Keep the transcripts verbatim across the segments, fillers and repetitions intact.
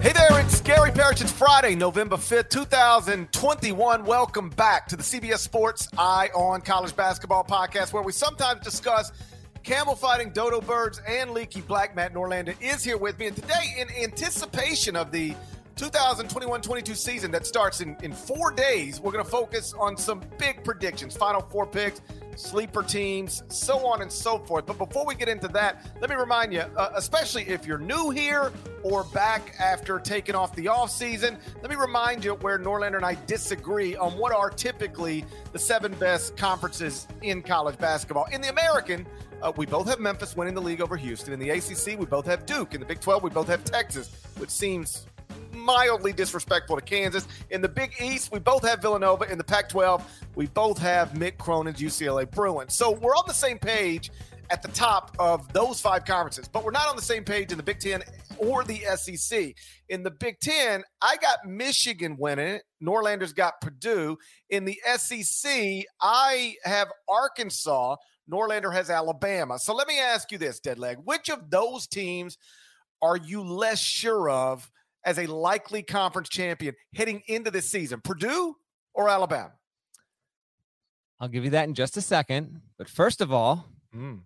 Hey there, it's Gary Parrish. It's Friday, November fifth, twenty twenty-one. Welcome back to the C B S Sports Eye on College Basketball podcast, where we sometimes discuss camel fighting, dodo birds, and leaky black. Matt Norlander is here with me. And today, in anticipation of the twenty twenty-one twenty-two season that starts in, in four days, we're going to focus on some big predictions, Final Four picks, sleeper teams, so on and so forth. But before we get into that, let me remind you, uh, especially if you're new here or back after taking off the offseason, let me remind you where Norlander and I disagree on what are typically the seven best conferences in college basketball. In the American, uh, we both have Memphis winning the league over Houston. In the A C C, we both have Duke. In the Big twelve, we both have Texas, which seems mildly disrespectful to Kansas. In the Big East, we both have Villanova. In the Pac twelve, we both have Mick Cronin's U C L A Bruins. So we're on the same page at the top of those five conferences, but we're not on the same page in the Big Ten or the S E C. In the Big Ten, I got Michigan winning it. Norlander's got Purdue. In the S E C, I have Arkansas. Norlander has Alabama. So let me ask you this, Deadleg. Which of those teams are you less sure of as a likely conference champion heading into this season, Purdue or Alabama? I'll give you that in just a second. But first of all, mm. you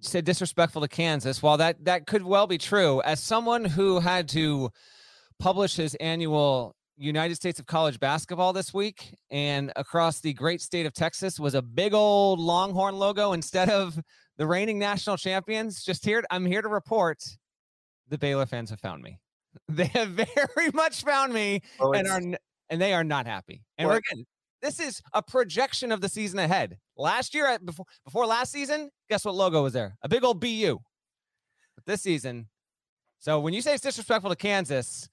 said disrespectful to Kansas. While that, that could well be true, as someone who had to publish his annual United States of College Basketball this week, and across the great state of Texas was a big old Longhorn logo instead of the reigning national champions, just here, I'm here to report the Baylor fans have found me. They have very much found me oh, and are and they are not happy. And we're, again, this is a projection of the season ahead. Last year, at, before before last season, guess what logo was there? A big old B U. But this season, so when you say it's disrespectful to Kansas,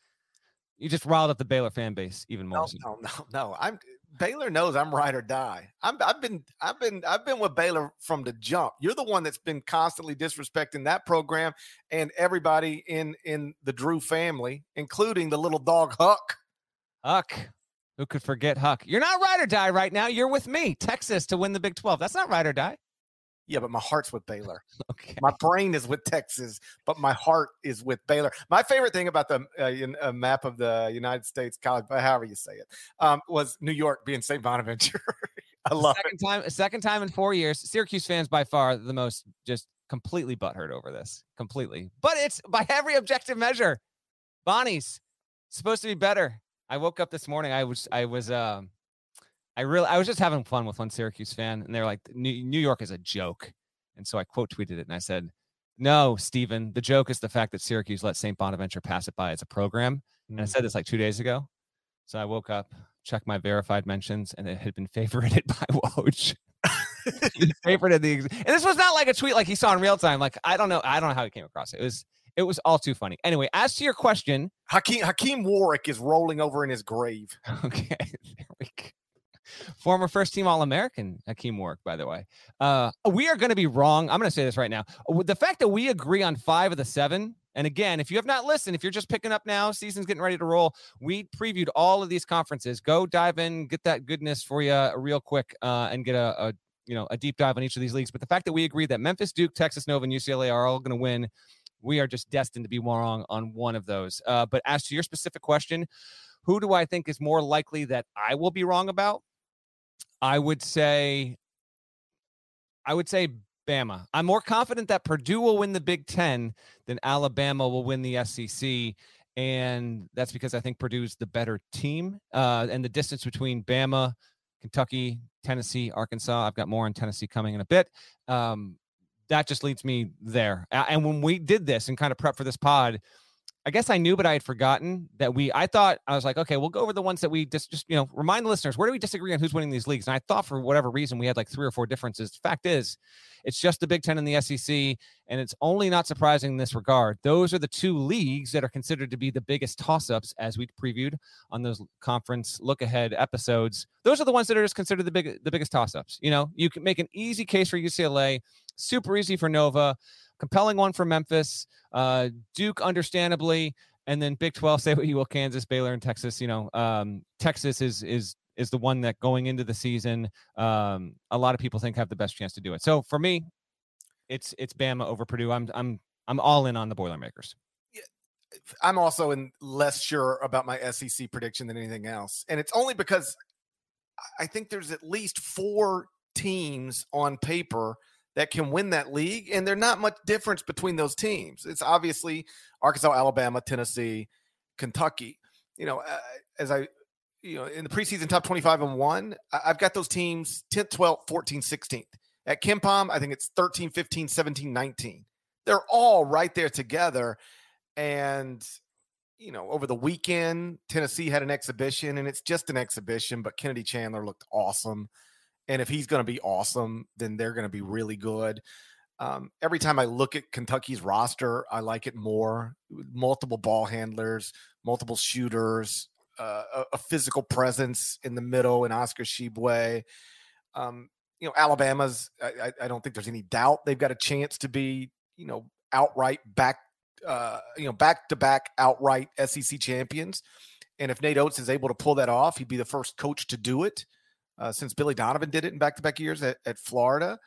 you just riled up the Baylor fan base even more. No, no, no, no. I'm Baylor knows I'm ride or die. I'm, I've been I've been I've been with Baylor from the jump. You're the one that's been constantly disrespecting that program and everybody in in the Drew family, including the little dog Huck. Huck, who could forget Huck? You're not ride or die right now. You're with me, Texas to win the Big twelve. That's not ride or die. Yeah, but my heart's with Baylor. Okay. My brain is with Texas, but my heart is with Baylor. My favorite thing about the uh, in, uh, map of the United States college, however you say it, um, was New York being Saint Bonaventure. I love second it. Time, second time in four years. Syracuse fans by far the most just completely butthurt over this. Completely. But it's by every objective measure. Bonnie's supposed to be better. I woke up this morning. I was, I was, um, I really, I was just having fun with one Syracuse fan, and they're like, New, New York is a joke. And so I quote tweeted it, and I said, no, Stephen, the joke is the fact that Syracuse let Saint Bonaventure pass it by as a program. Mm-hmm. And I said this like two days ago. So I woke up, checked my verified mentions, and it had been favorited by Woj. favorited the, and this was not like a tweet like he saw in real time. Like, I don't know. I don't know how he came across it. It was, it was all too funny. Anyway, as to your question. Hakeem, Hakeem Warwick is rolling over in his grave. Okay, there we go. Former first-team All-American Hakeem Warwick, by the way. Uh, we are going to be wrong. I'm going to say this right now. The fact that we agree on five of the seven, and again, if you have not listened, if you're just picking up now, season's getting ready to roll, we previewed all of these conferences. Go dive in, get that goodness for you real quick, uh, and get a, a you know a deep dive on each of these leagues. But the fact that we agree that Memphis, Duke, Texas, Nova, and U C L A are all going to win, we are just destined to be wrong on one of those. Uh, but as to your specific question, who do I think is more likely that I will be wrong about? I would say, I would say Bama. I'm more confident that Purdue will win the Big Ten than Alabama will win the S E C, and that's because I think Purdue's the better team. Uh, and the distance between Bama, Kentucky, Tennessee, Arkansas. I've got more on Tennessee coming in a bit. Um, that just leads me there. And when we did this and kind of prep for this pod, I guess I knew, but I had forgotten that we, I thought, I was like, okay, we'll go over the ones that we just, just, you know, remind the listeners, where do we disagree on who's winning these leagues? And I thought for whatever reason, we had like three or four differences. The fact is, it's just the Big Ten and the S E C, and it's only not surprising in this regard. Those are the two leagues that are considered to be the biggest toss-ups, as we previewed on those conference look-ahead episodes. Those are the ones that are just considered the big, the biggest toss-ups. You know, you can make an easy case for U C L A, super easy for Nova, compelling one for Memphis, uh, Duke, understandably, and then Big twelve, say what you will, Kansas, Baylor, and Texas. You know, um, Texas is is is the one that going into the season, um, a lot of people think have the best chance to do it. So for me, it's it's Bama over Purdue. I'm I'm I'm all in on the Boilermakers. I'm also in less sure about my S E C prediction than anything else, and it's only because I think there's at least four teams on paper that can win that league, and there's not much difference between those teams. It's obviously Arkansas, Alabama, Tennessee, Kentucky. You know, uh, as I, you know, in the preseason top twenty-five and one, I've got those teams tenth, twelfth, fourteenth, sixteenth. At KenPom, I think it's thirteen, fifteen, seventeen, nineteen. They're all right there together. And, you know, over the weekend, Tennessee had an exhibition, and it's just an exhibition, but Kennedy Chandler looked awesome. And if he's going to be awesome, then they're going to be really good. Um, every time I look at Kentucky's roster, I like it more. Multiple ball handlers, multiple shooters, uh, a, a physical presence in the middle in Oscar Tshiebwe. Um, you know, Alabama's, I, I don't think there's any doubt they've got a chance to be, you know, outright back, uh, you know, back-to-back outright S E C champions. And if Nate Oates is able to pull that off, he'd be the first coach to do it. Uh, since Billy Donovan did it in back-to-back years at, at Florida.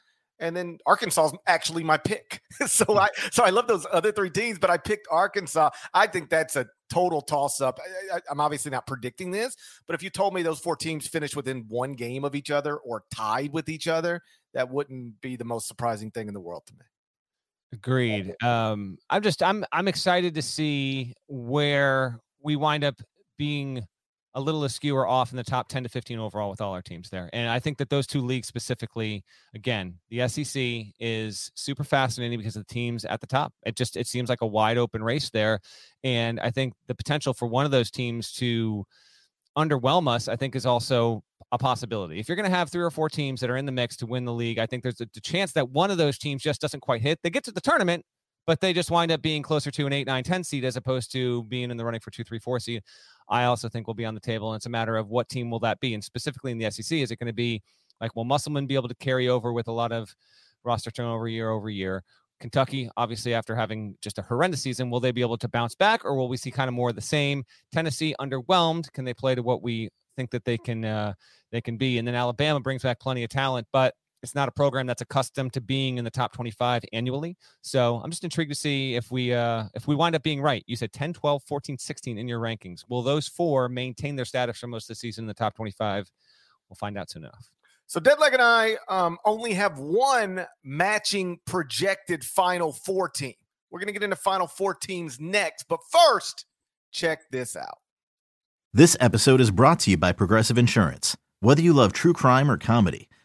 And then Arkansas is actually my pick. so I so I love those other three teams, but I picked Arkansas. I think that's a total toss-up. I, I, I'm obviously not predicting this, but if you told me those four teams finished within one game of each other or tied with each other, that wouldn't be the most surprising thing in the world to me. Agreed. Um, I'm just I'm I'm excited to see where we wind up being – a little askew or off in the top ten to fifteen overall with all our teams there. And I think that those two leagues specifically, again, the S E C is super fascinating because of the teams at the top. It just, it seems like a wide open race there. And I think the potential for one of those teams to underwhelm us, I think, is also a possibility. If you're going to have three or four teams that are in the mix to win the league, I think there's a, a chance that one of those teams just doesn't quite hit. They get to the tournament, but they just wind up being closer to an eight, nine, ten seed as opposed to being in the running for two, three, four seed. I also think will be on the table, and it's a matter of what team will that be, and specifically in the S E C, is it going to be like, will Musselman be able to carry over with a lot of roster turnover year over year? Kentucky, obviously, after having just a horrendous season, will they be able to bounce back, or will we see kind of more of the same? Tennessee, underwhelmed. Can they play to what we think that they can uh, they can be? And then Alabama brings back plenty of talent, but it's not a program that's accustomed to being in the top twenty-five annually. So I'm just intrigued to see if we uh, if we wind up being right. You said ten, twelve, fourteen, sixteen in your rankings. Will those four maintain their status for most of the season in the top twenty-five? We'll find out soon enough. So Deadleg and I um, only have one matching projected Final Four team. We're going to get into Final Four teams next. But first, check this out. This episode is brought to you by Progressive Insurance. Whether you love true crime or comedy,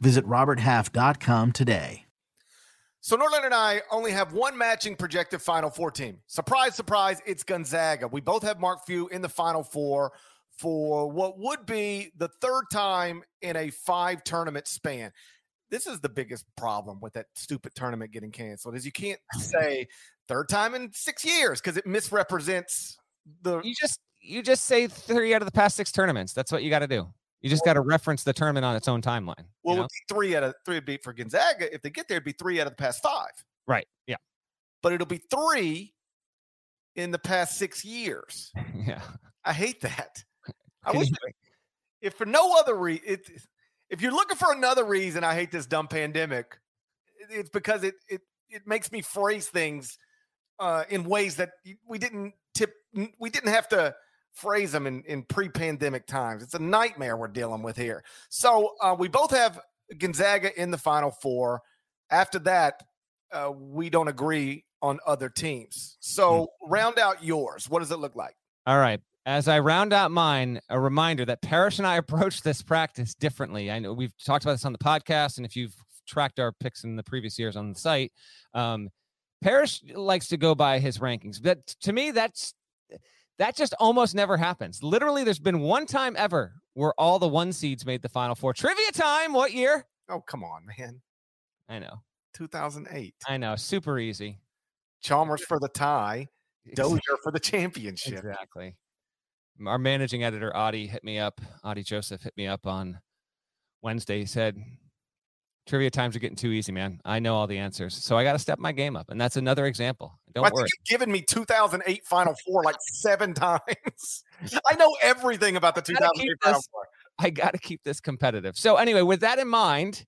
Visit robert half dot com today. So Norlander and I only have one matching projected Final Four team. Surprise, surprise, it's Gonzaga. We both have Mark Few in the Final Four for what would be the third time in a five-tournament span. This is the biggest problem with that stupid tournament getting canceled, is you can't say third time in six years because it misrepresents the – You just – you just say three out of the past six tournaments. That's what you got to do. You just got to reference the tournament on its own timeline. Well, you know? It would be three out of three would be for Gonzaga. If they get there, it'd be three out of the past five. Right. Yeah. But it'll be three in the past six years. Yeah. I hate that. I wish you- if for no other reason, if you're looking for another reason, I hate this dumb pandemic. It's because it, it, it makes me phrase things uh, in ways that we didn't tip. We didn't have to phrase them in, in pre-pandemic times. It's a nightmare we're dealing with here. So uh, we both have Gonzaga in the Final Four. After that, uh, we don't agree on other teams. So round out yours. What does it look like? All right. As I round out mine, a reminder that Parrish and I approach this practice differently. I know we've talked about this on the podcast, and if you've tracked our picks in the previous years on the site, um, Parrish likes to go by his rankings. But to me, that's that just almost never happens. Literally, there's been one time ever where all the one seeds made the Final Four. Trivia time. What year? Oh, come on, man. I know. two thousand eight. I know. Super easy. Chalmers for the tie. Exactly. Dozier for the championship. Exactly. Our managing editor, Adi, hit me up. Adi Joseph hit me up on Wednesday. He said, trivia times are getting too easy, man. I know all the answers. So I got to step my game up. And that's another example. Don't I worry. You've given me two thousand eight Final Four like seven times. I know everything about the two thousand eight Final Four. I got to keep this competitive. So anyway, with that in mind,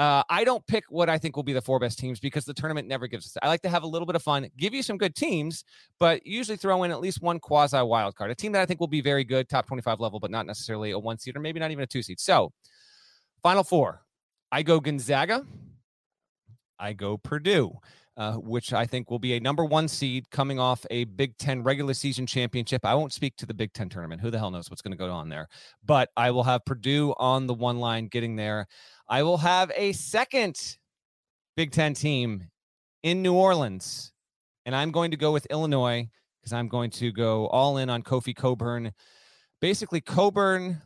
uh, I don't pick what I think will be the four best teams because the tournament never gives us. I like to have a little bit of fun, give you some good teams, but usually throw in at least one quasi wild card, a team that I think will be very good, top twenty-five level, but not necessarily a one seed or maybe not even a two seed. So Final Four. I go Gonzaga, I go Purdue, uh, which I think will be a number one seed coming off a Big Ten regular season championship. I won't speak to the Big Ten tournament. Who the hell knows what's going to go on there? But I will have Purdue on the one line getting there. I will have a second Big Ten team in New Orleans, and I'm going to go with Illinois because I'm going to go all in on Kofi Coburn. Basically, Coburn,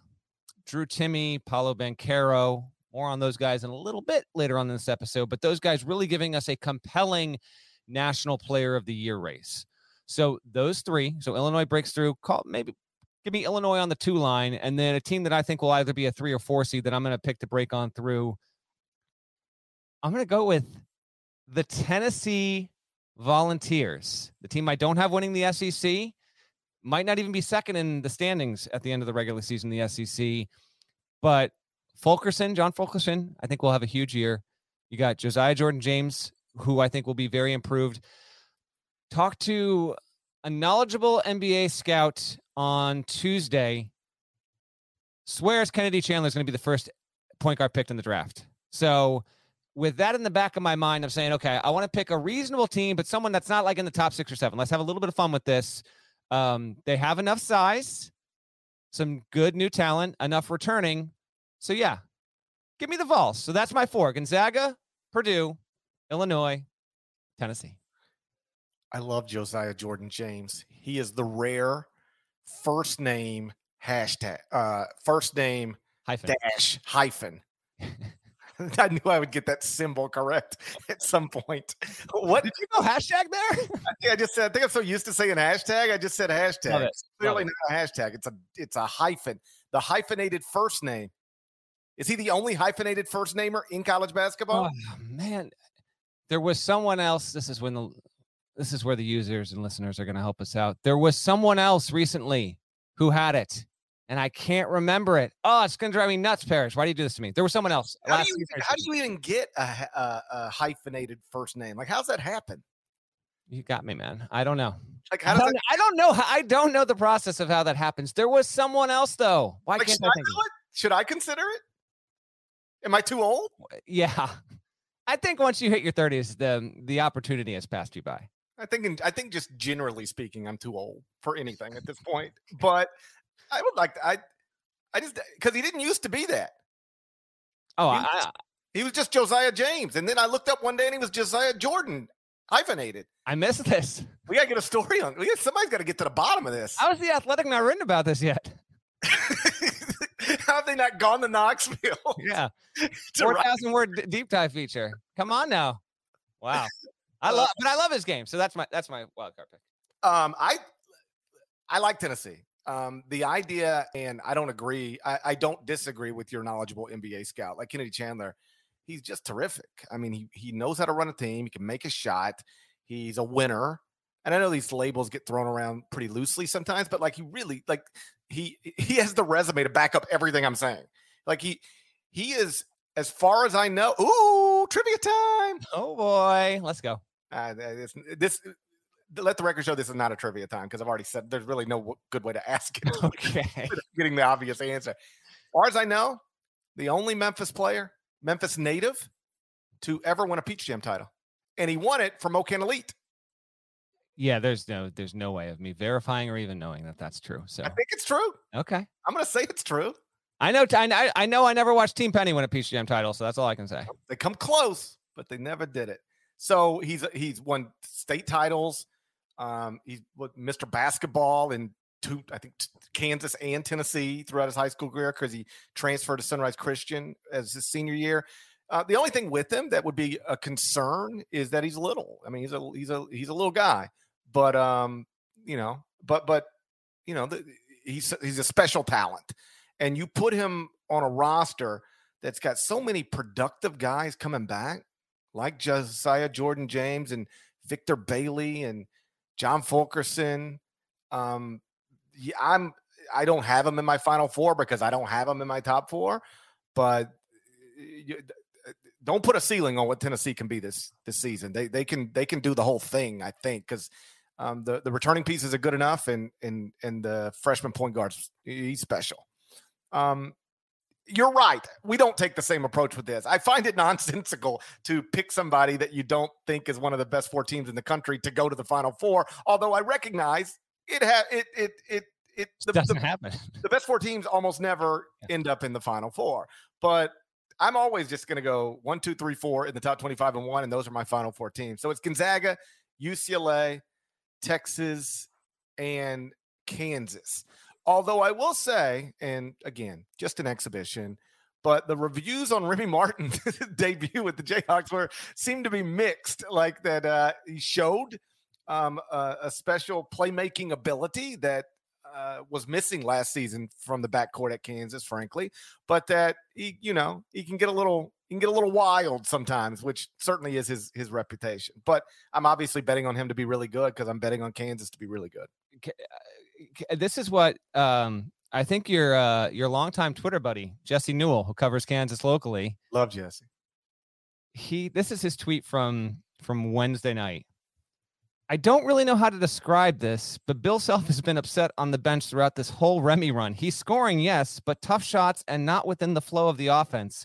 Drew Timme, Paolo Banchero. More on those guys in a little bit later on in this episode, but those guys really giving us a compelling National Player of the Year race. So those three, so Illinois breaks through, call maybe give me Illinois on the two line, and then a team that I think will either be a three or four seed that I'm going to pick to break on through. I'm going to go with the Tennessee Volunteers, the team I don't have winning the S E C, might not even be second in the standings at the end of the regular season, the S E C, but Fulkerson, John Fulkerson, I think will have a huge year. You got Josiah Jordan-James, who I think will be very improved. Talk to a knowledgeable N B A scout on Tuesday. Swears Kennedy Chandler is going to be the first point guard picked in the draft. So with that in the back of my mind, I'm saying, okay, I want to pick a reasonable team, but someone that's not like in the top six or seven. Let's have a little bit of fun with this. Um, they have enough size, some good new talent, enough returning. So, yeah, give me the Vols. So that's my four. Gonzaga, Purdue, Illinois, Tennessee. I love Josiah Jordan-James. He is the rare first name hashtag, uh, first name hyphen. dash hyphen. I knew I would get that symbol correct at some point. What did you go hashtag there? I, I just said, I think I'm so used to saying hashtag. I just said hashtag. It. It's clearly not a hashtag. It's a, it's a hyphen. The hyphenated first name. Is he the only hyphenated first namer in college basketball? Oh, man, there was someone else. This is when the, this is where the users and listeners are going to help us out. There was someone else recently who had it, and I can't remember it. Oh, it's going to drive me nuts, Parrish. Why do you do this to me? There was someone else. How do you, how do you even get a, a, a hyphenated first name? Like, how's that happen? You got me, man. I don't know. Like, how does I, don't, that- I don't know. I don't know the process of how that happens. There was someone else though. Why like, can't I think? I should I consider it? Am I too old? Yeah. I think once you hit your thirties, the the opportunity has passed you by. I think in, I think just generally speaking, I'm too old for anything at this point. But I would like to, I I just because he didn't used to be that. Oh, he was, I, he was just Josiah James. And then I looked up one day and he was Josiah Jordan hyphenated. I missed this. We gotta get a story on we gotta, somebody's gotta get to the bottom of this. How is The Athletic not written about this yet? How have they not gone to Knoxville? Yeah. four thousand word d- deep dive feature. Come on now. Wow. I love, but I love his game. So that's my, that's my wild card pick. Um, I, I like Tennessee. Um, the idea, and I don't agree, I, I don't disagree with your knowledgeable N B A scout, like Kennedy Chandler. He's just terrific. I mean, he he knows how to run a team. He can make a shot. He's a winner. And I know these labels get thrown around pretty loosely sometimes, but like he really, like he he has the resume to back up everything I'm saying. Like he he is, as far as I know. Ooh, trivia time! Oh boy, let's go. Uh, this, this let the record show this is not a trivia time because I've already said there's really no good way to ask it. Okay, getting the obvious answer. As far as I know, the only Memphis player, Memphis native, to ever win a Peach Jam title, and he won it from Mocan Elite. Yeah, there's no, there's no way of me verifying or even knowing that that's true. So I think it's true. Okay, I'm gonna say it's true. I know. I, I know. I never watched Team Penny win a Peach Jam title, so that's all I can say. They come close, but they never did it. So he's he's won state titles. Um, he's Mister Basketball in two, I think, Kansas and Tennessee throughout his high school career because he transferred to Sunrise Christian as his senior year. Uh, the only thing with him that would be a concern is that he's little. I mean, he's a he's a he's a little guy, but um, you know, but but you know, the, he's he's a special talent, and you put him on a roster that's got so many productive guys coming back, like Josiah Jordan-James and Victor Bailey and John Fulkerson. Um, yeah, I'm I don't have him in my Final Four because I don't have him in my top four, but. You, Don't put a ceiling on what Tennessee can be this this season. They they can they can do the whole thing, I think, because um, the the returning pieces are good enough, and and and the freshman point guard's he's special. Um, you're right. We don't take the same approach with this. I find it nonsensical to pick somebody that you don't think is one of the best four teams in the country to go to the Final Four. Although I recognize it ha- it it it it the, doesn't the, happen. The best four teams almost never end up in the Final Four, but. I'm always just going to go one, two, three, four in the top twenty-five and one, and those are my Final Four teams. So it's Gonzaga, U C L A, Texas, and Kansas. Although I will say, and again, just an exhibition, but the reviews on Remy Martin's debut with the Jayhawks were seemed to be mixed, like that uh, he showed um, a, a special playmaking ability that Uh, was missing last season from the backcourt at Kansas, frankly, but that he, you know, he can get a little, he can get a little wild sometimes, which certainly is his, his reputation, but I'm obviously betting on him to be really good because I'm betting on Kansas to be really good. This is what um, I think your, uh, your longtime Twitter buddy, Jesse Newell, who covers Kansas locally. Love Jesse. He, this is his tweet from, from Wednesday night. I don't really know how to describe this, but Bill Self has been upset on the bench throughout this whole Remy run. He's scoring, yes, but tough shots and not within the flow of the offense.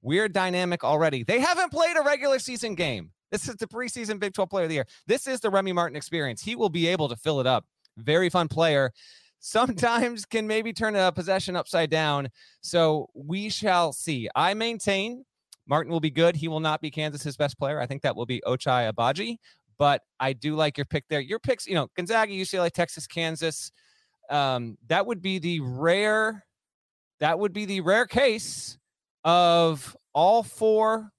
Weird dynamic already. They haven't played a regular season game. This is the preseason Big twelve Player of the Year. This is the Remy Martin experience. He will be able to fill it up. Very fun player. Sometimes can maybe turn a possession upside down. So we shall see. I maintain Martin will be good. He will not be Kansas's best player. I think that will be Ochai Agbaji. But I do like your pick there. Your picks, you know, Gonzaga, U C L A, Texas, Kansas. Um, that would be the rare, that would be the rare case of all four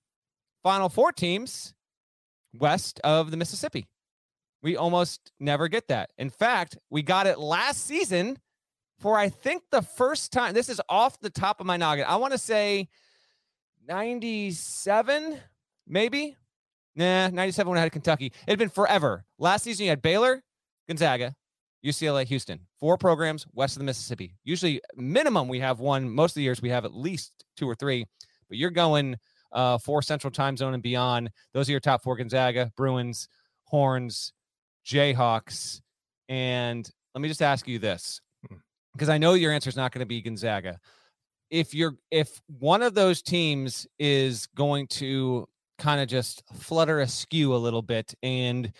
Final Four teams west of the Mississippi. We almost never get that. In fact, we got it last season for, I think, the first time. This is off the top of my noggin. I want to say ninety-seven, maybe. Nah, ninety-seven when I had Kentucky. It had been forever. Last season, you had Baylor, Gonzaga, U C L A, Houston. Four programs west of the Mississippi. Usually, minimum, we have one. Most of the years, we have at least two or three. But you're going uh, four Central Time Zone and beyond. Those are your top four: Gonzaga, Bruins, Horns, Jayhawks. And let me just ask you this, because I know your answer is not going to be Gonzaga. If you're, if one of those teams is going to kind of just flutter askew a little bit, and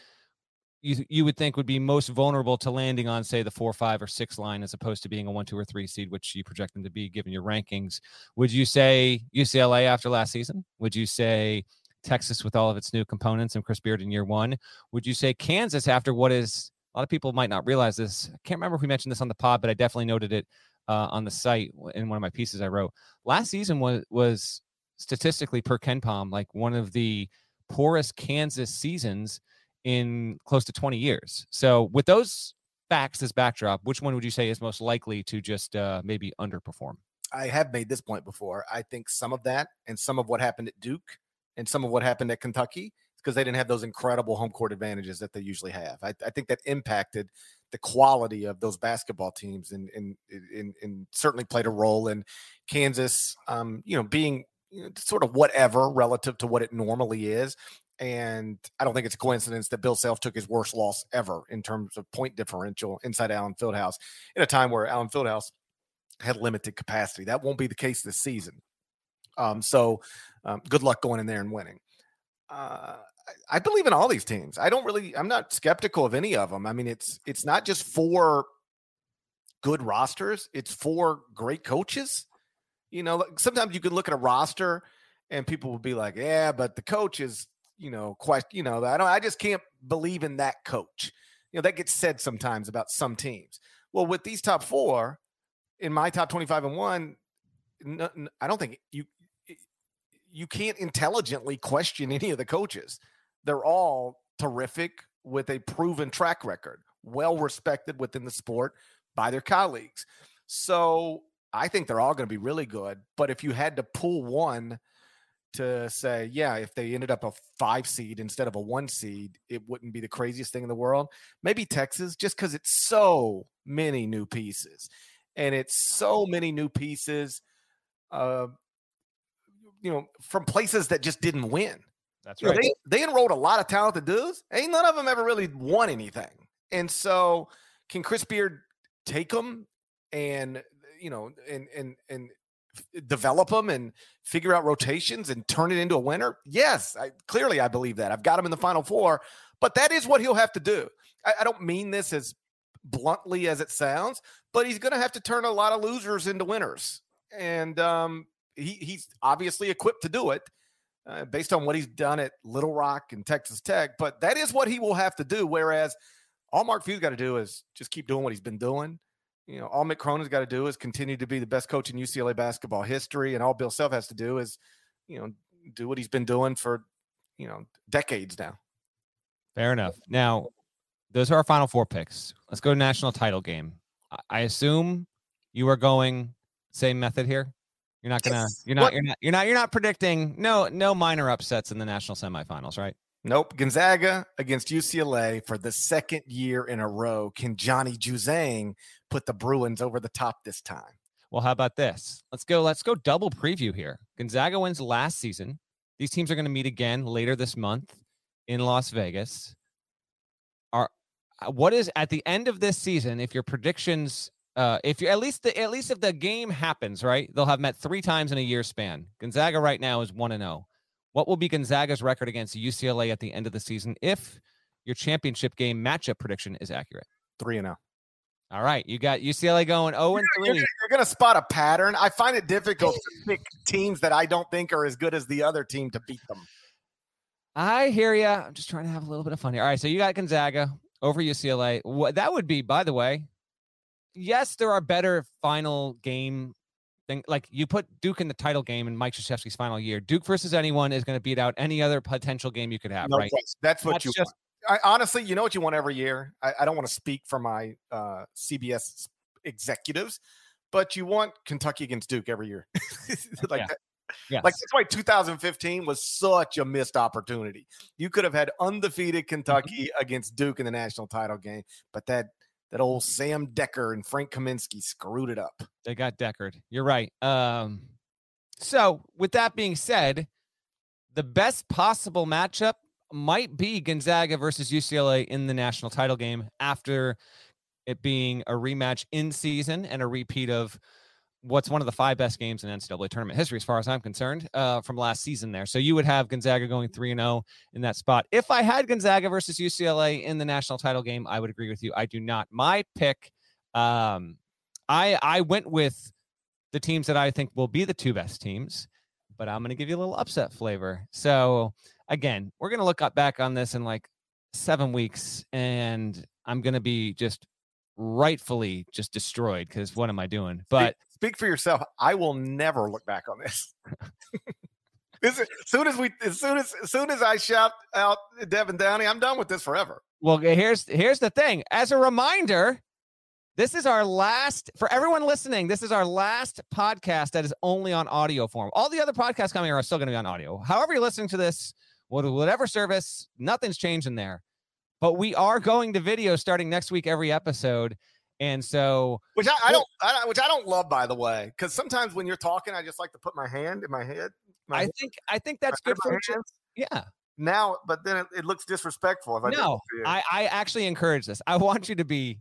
you you would think would be most vulnerable to landing on, say, the four, five, or six line as opposed to being a one, two, or three seed, which you project them to be given your rankings. Would you say U C L A after last season? Would you say Texas with all of its new components and Chris Beard in year one? Would you say Kansas after what is, a lot of people might not realize this. I can't remember if we mentioned this on the pod, but I definitely noted it uh, on the site in one of my pieces I wrote. Last season was was statistically per Ken Palm, like one of the poorest Kansas seasons in close to twenty years. So with those facts, this backdrop, which one would you say is most likely to just uh, maybe underperform? I have made this point before. I think some of that and some of what happened at Duke and some of what happened at Kentucky, because they didn't have those incredible home court advantages that they usually have. I, I think that impacted the quality of those basketball teams and, and, and, and certainly played a role in Kansas, um, you know, being sort of whatever relative to what it normally is. And I don't think it's a coincidence that Bill Self took his worst loss ever in terms of point differential inside Allen Fieldhouse in a time where Allen Fieldhouse had limited capacity. That won't be the case this season. Um, so um, good luck going in there and winning. Uh, I believe in all these teams. I don't really, I'm not skeptical of any of them. I mean, it's, it's not just four good rosters. It's four great coaches. You know, sometimes you can look at a roster and people will be like, yeah, but the coach is, you know, quite, you know, I don't, I just can't believe in that coach. You know, that gets said sometimes about some teams. Well, with these top four in my top twenty-five and one, no, no, I don't think you, you can't intelligently question any of the coaches. They're all terrific with a proven track record, well-respected within the sport by their colleagues. So I think they're all going to be really good. But if you had to pull one to say, yeah, if they ended up a five seed instead of a one seed, it wouldn't be the craziest thing in the world. Maybe Texas, just because it's so many new pieces. And it's so many new pieces, uh, you know, from places that just didn't win. That's right. You know, they, they enrolled a lot of talented dudes. Ain't none of them ever really won anything. And so can Chris Beard take them and, you know, and, and, and develop them and figure out rotations and turn it into a winner? Yes. I clearly, I believe that. I've got him in the Final Four, but that is what he'll have to do. I, I don't mean this as bluntly as it sounds, but he's going to have to turn a lot of losers into winners. And, um, He he's obviously equipped to do it uh, based on what he's done at Little Rock and Texas Tech, but that is what he will have to do. Whereas all Mark Few's got to do is just keep doing what he's been doing. You know, all Mick Cronin's got to do is continue to be the best coach in U C L A basketball history. And all Bill Self has to do is, you know, do what he's been doing for, you know, decades now. Fair enough. Now, those are our Final Four picks. Let's go to national title game. I assume you are going same method here. You're not gonna. Yes. You're not. What? You're not. You're not. You're not predicting. No. No minor upsets in the national semifinals, right? Nope. Gonzaga against U C L A for the second year in a row. Can Johnny Juzang put the Bruins over the top this time? Well, how about this? Let's go. Let's go double preview here. Gonzaga wins last season. These teams are going to meet again later this month in Las Vegas. Are what is at the end of this season? If your predictions. Uh, if you at least the, at least if the game happens, right, they'll have met three times in a year span. Gonzaga right now is one and zero. What will be Gonzaga's record against U C L A at the end of the season if your championship game matchup prediction is accurate? Three and zero. All right, you got U C L A going zero and three. You're, you're, you're going to spot a pattern. I find it difficult to pick teams that I don't think are as good as the other team to beat them. I hear you. I'm just trying to have a little bit of fun here. All right, so you got Gonzaga over U C L A. What that would be, by the way. Yes, there are better final game thing. Like you put Duke in the title game in Mike Krzyzewski's final year. Duke versus anyone is going to beat out any other potential game you could have, no, right? That's, that's what that's you just, want. I, honestly, you know what you want every year? I, I don't want to speak for my uh, C B S executives, but you want Kentucky against Duke every year. like yeah. that. Yes. Like that's why two thousand fifteen was such a missed opportunity. You could have had undefeated Kentucky mm-hmm. against Duke in the national title game, but that – that old Sam Decker and Frank Kaminsky screwed it up. They got Deckered. You're right. Um, so with that being said, the best possible matchup might be Gonzaga versus U C L A in the national title game after it being a rematch in season and a repeat of what's one of the five best games in N C double A tournament history, as far as I'm concerned, uh, from last season there. So you would have Gonzaga going three and oh in that spot. If I had Gonzaga versus U C L A in the national title game, I would agree with you. I do not. My pick, um, I I went with the teams that I think will be the two best teams, but I'm going to give you a little upset flavor. So, again, we're going to look up back on this in like seven weeks, and I'm going to be just rightfully just destroyed because what am I doing? But... Speak for yourself. I will never look back on this. This is, soon as we, as soon as, as soon as I shout out Devin Downey, I'm done with this forever. Well, here's here's the thing. As a reminder, this is our last, for everyone listening, this is our last podcast that is only on audio form. All the other podcasts coming are still going to be on audio. However you're listening to this, whatever service, nothing's changing there. But we are going to video starting next week every episode. And so, which I, I don't, I, which I don't love, by the way, because sometimes when you're talking, I just like to put my hand in my head. My I head, think, I think that's good for you. Yeah. Now, but then it, it looks disrespectful. If I no, I, I actually encourage this. I want you to be,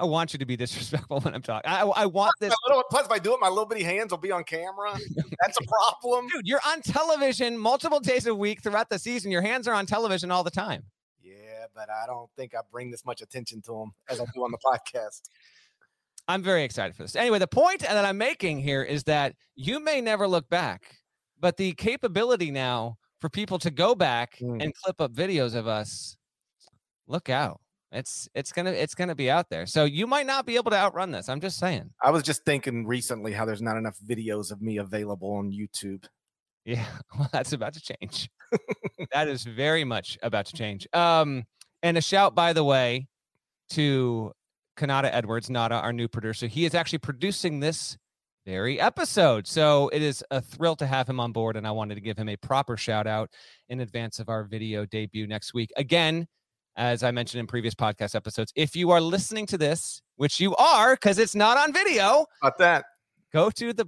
I want you to be disrespectful when I'm talking. I, I want this. Plus, if I do it, my little bitty hands will be on camera. That's a problem. Dude, you're on television multiple days a week throughout the season. Your hands are on television all the time. Yeah, but I don't think I bring this much attention to them as I do on the podcast. I'm very excited for this. Anyway, the point that I'm making here is that you may never look back, but the capability now for people to go back mm. and clip up videos of us, look out. It's it's gonna it's gonna be out there. So you might not be able to outrun this. I'm just saying. I was just thinking recently how there's not enough videos of me available on YouTube. Yeah, well, that's about to change. That is very much about to change. Um, and a shout, by the way, to Kanata Edwards, Nada, our new producer. He is actually producing this very episode. So it is a thrill to have him on board, and I wanted to give him a proper shout out in advance of our video debut next week. Again, as I mentioned in previous podcast episodes, if you are listening to this, which you are, because it's not on video. About that. Go to the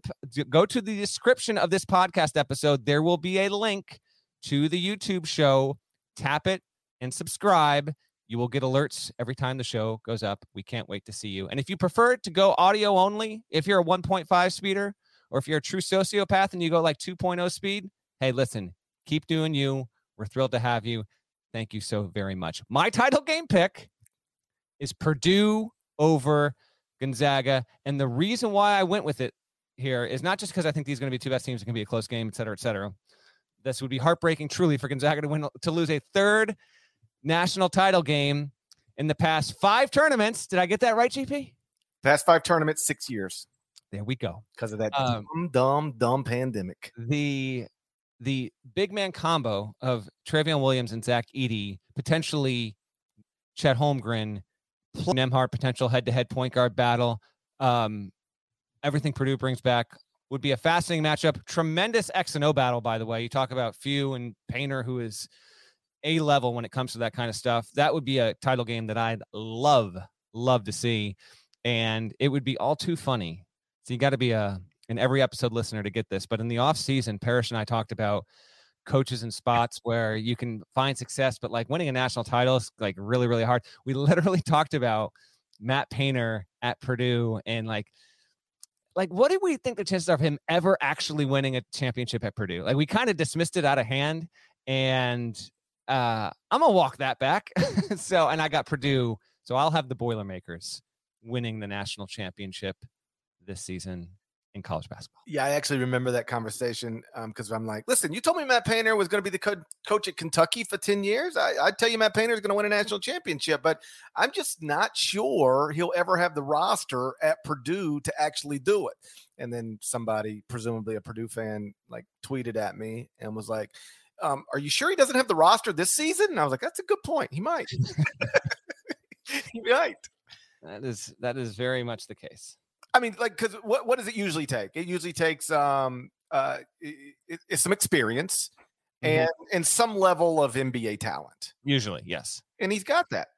go to the description of this podcast episode. There will be a link to the YouTube show. Tap it and subscribe. You will get alerts every time the show goes up. We can't wait to see you. And if you prefer to go audio only, if you're a one point five speeder or if you're a true sociopath and you go like two point oh speed, hey, listen, keep doing you. We're thrilled to have you. Thank you so very much. My title game pick is Purdue over Gonzaga. And the reason why I went with it here is not just because I think these are going to be two best teams. It can be a close game, et cetera, et cetera. This would be heartbreaking truly for Gonzaga to win, to lose a third national title game in the past five tournaments. Did I get that right, G P? Past five tournaments, six years. There we go. Because of that um, dumb, dumb, dumb pandemic. The, the big man combo of Trevion Williams and Zach Edey, potentially Chet Holmgren, Nembhard potential head-to-head point guard battle. Um, everything Purdue brings back would be a fascinating matchup. Tremendous X and O battle, by the way. You talk about Few and Painter, who is a level when it comes to that kind of stuff. That would be a title game that I'd love, love to see. And it would be all too funny. So you got to be a an every episode listener to get this. But in the off season, Parrish and I talked about coaches and spots where you can find success, but like winning a national title is like really, really hard. We literally talked about Matt Painter at Purdue and like, like, what do we think the chances are of him ever actually winning a championship at Purdue? Like we kind of dismissed it out of hand and uh, I'm gonna walk that back. So, and I got Purdue. So I'll have the Boilermakers winning the national championship this season in college basketball. Yeah, I actually remember that conversation because um, I'm like, listen, you told me Matt Painter was going to be the co- coach at Kentucky for ten years. I, I tell you Matt Painter is going to win a national championship, but I'm just not sure he'll ever have the roster at Purdue to actually do it. And then somebody, presumably a Purdue fan, like tweeted at me and was like, um, are you sure he doesn't have the roster this season? And I was like, that's a good point. He might. He might. That is, that is very much the case. I mean, like, because what, what does it usually take? It usually takes um, uh, it, it's some experience mm-hmm. and, and some level of N B A talent. Usually, yes. And he's got that.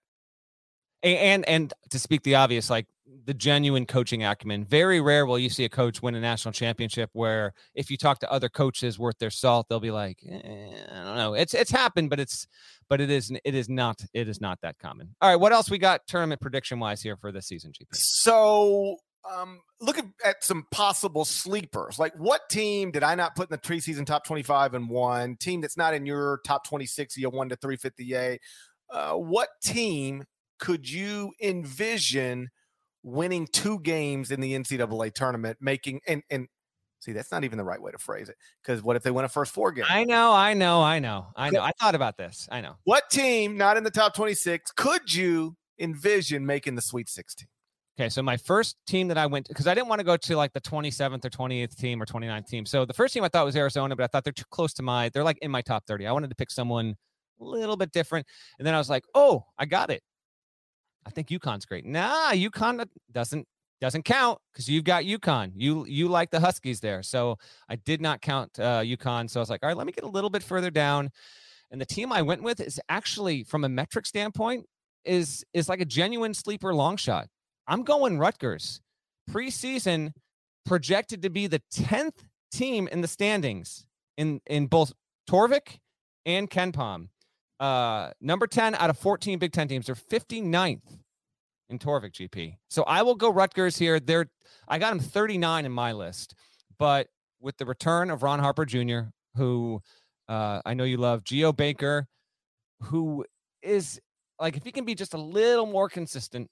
And, and and to speak the obvious, like the genuine coaching acumen. Very rare will you see a coach win a national championship where if you talk to other coaches worth their salt, they'll be like, eh, I don't know. It's it's happened, but it's but it is it is not it is not that common. All right, what else we got tournament prediction wise here for this season, G P? So. Um, look at, at some possible sleepers. Like what team did I not put in the preseason top twenty-five and one? Team that's not in your top twenty-six, you one to three fifty-eight. Uh, what team could you envision winning two games in the N C double A tournament, making and and see that's not even the right way to phrase it because what if they win a first four game? I know, I know, I know, I know. Could, I thought about this. I know. What team not in the top twenty-six could you envision making the Sweet sixteen? Okay, so my first team that I went to, because I didn't want to go to like the twenty-seventh or twenty-eighth team or twenty-ninth team. So the first team I thought was Arizona, but I thought they're too close to my, they're like in my top thirty. I wanted to pick someone a little bit different. And then I was like, oh, I got it. I think UConn's great. Nah, UConn doesn't doesn't count because you've got UConn. You you like the Huskies there. So I did not count uh, UConn. So I was like, all right, let me get a little bit further down. And the team I went with is actually, from a metric standpoint, is is like a genuine sleeper long shot. I'm going Rutgers. Preseason projected to be the tenth team in the standings in, in both Torvik and KenPom. Uh, number ten out of fourteen Big Ten teams. They're fifty-ninth in Torvik, G P. So I will go Rutgers here. They're, I got them thirty-nine in my list. But with the return of Ron Harper Junior, who uh, I know you love, Geo Baker, who is, like, if he can be just a little more consistent.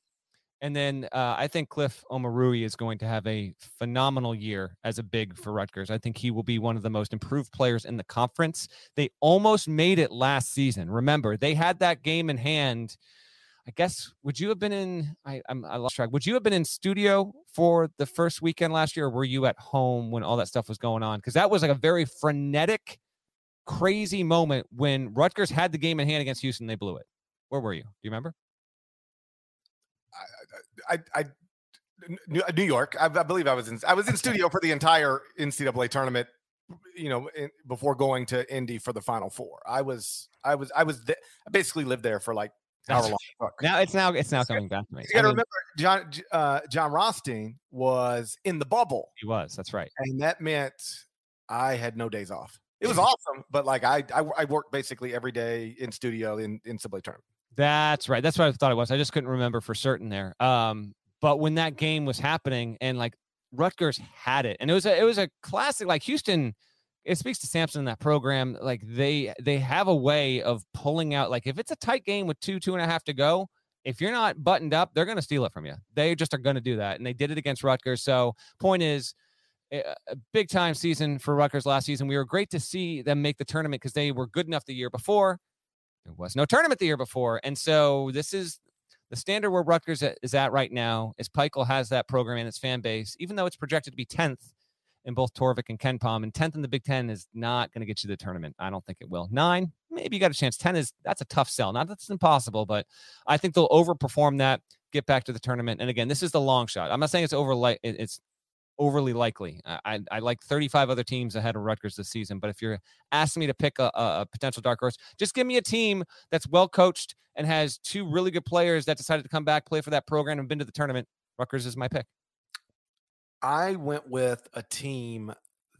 And then uh, I think Cliff Omarui is going to have a phenomenal year as a big for Rutgers. I think he will be one of the most improved players in the conference. They almost made it last season. Remember, they had that game in hand. I guess, would you have been in, I, I'm, I lost track. Would you have been in studio for the first weekend last year? Or were you at home when all that stuff was going on? Because that was like a very frenetic, crazy moment when Rutgers had the game in hand against Houston. They blew it. Where were you? Do you remember? I, I, New York, I, I believe I was in, I was in studio for the entire N C double A tournament, you know, in, before going to Indy for the Final Four. I was, I was, I was, th- I basically lived there for like hour long. Look. Now it's now, it's now coming back to me. You got to remember John, uh, John Rothstein was in the bubble. He was, that's right. And that meant I had no days off. It was awesome. But like, I, I, I worked basically every day in studio in, in N C double A tournament. That's right. That's what I thought it was. I just couldn't remember for certain there. Um, but when that game was happening and like Rutgers had it, and it was a, it was a classic, like Houston, it speaks to Sampson in that program. Like they, they have a way of pulling out, like if it's a tight game with two, two and a half to go, if you're not buttoned up, they're going to steal it from you. They just are going to do that. And they did it against Rutgers. So point is, a big time season for Rutgers last season. We were great to see them make the tournament because they were good enough the year before. There was no tournament the year before. And so this is the standard where Rutgers is at right now is Pikel has that program and its fan base, even though it's projected to be tenth in both Torvik and KenPom, and tenth in the Big Ten is not going to get you the tournament. I don't think it will. Nine, maybe you got a chance. ten is, that's a tough sell. Not that it's impossible, but I think they'll overperform that, get back to the tournament. And again, this is the long shot. I'm not saying it's overly, it's overly likely. I, I like thirty-five other teams ahead of Rutgers this season, but if you're asking me to pick a, a potential dark horse, just give me a team that's well coached and has two really good players that decided to come back, play for that program, and been to the tournament. Rutgers is my pick. I went with a team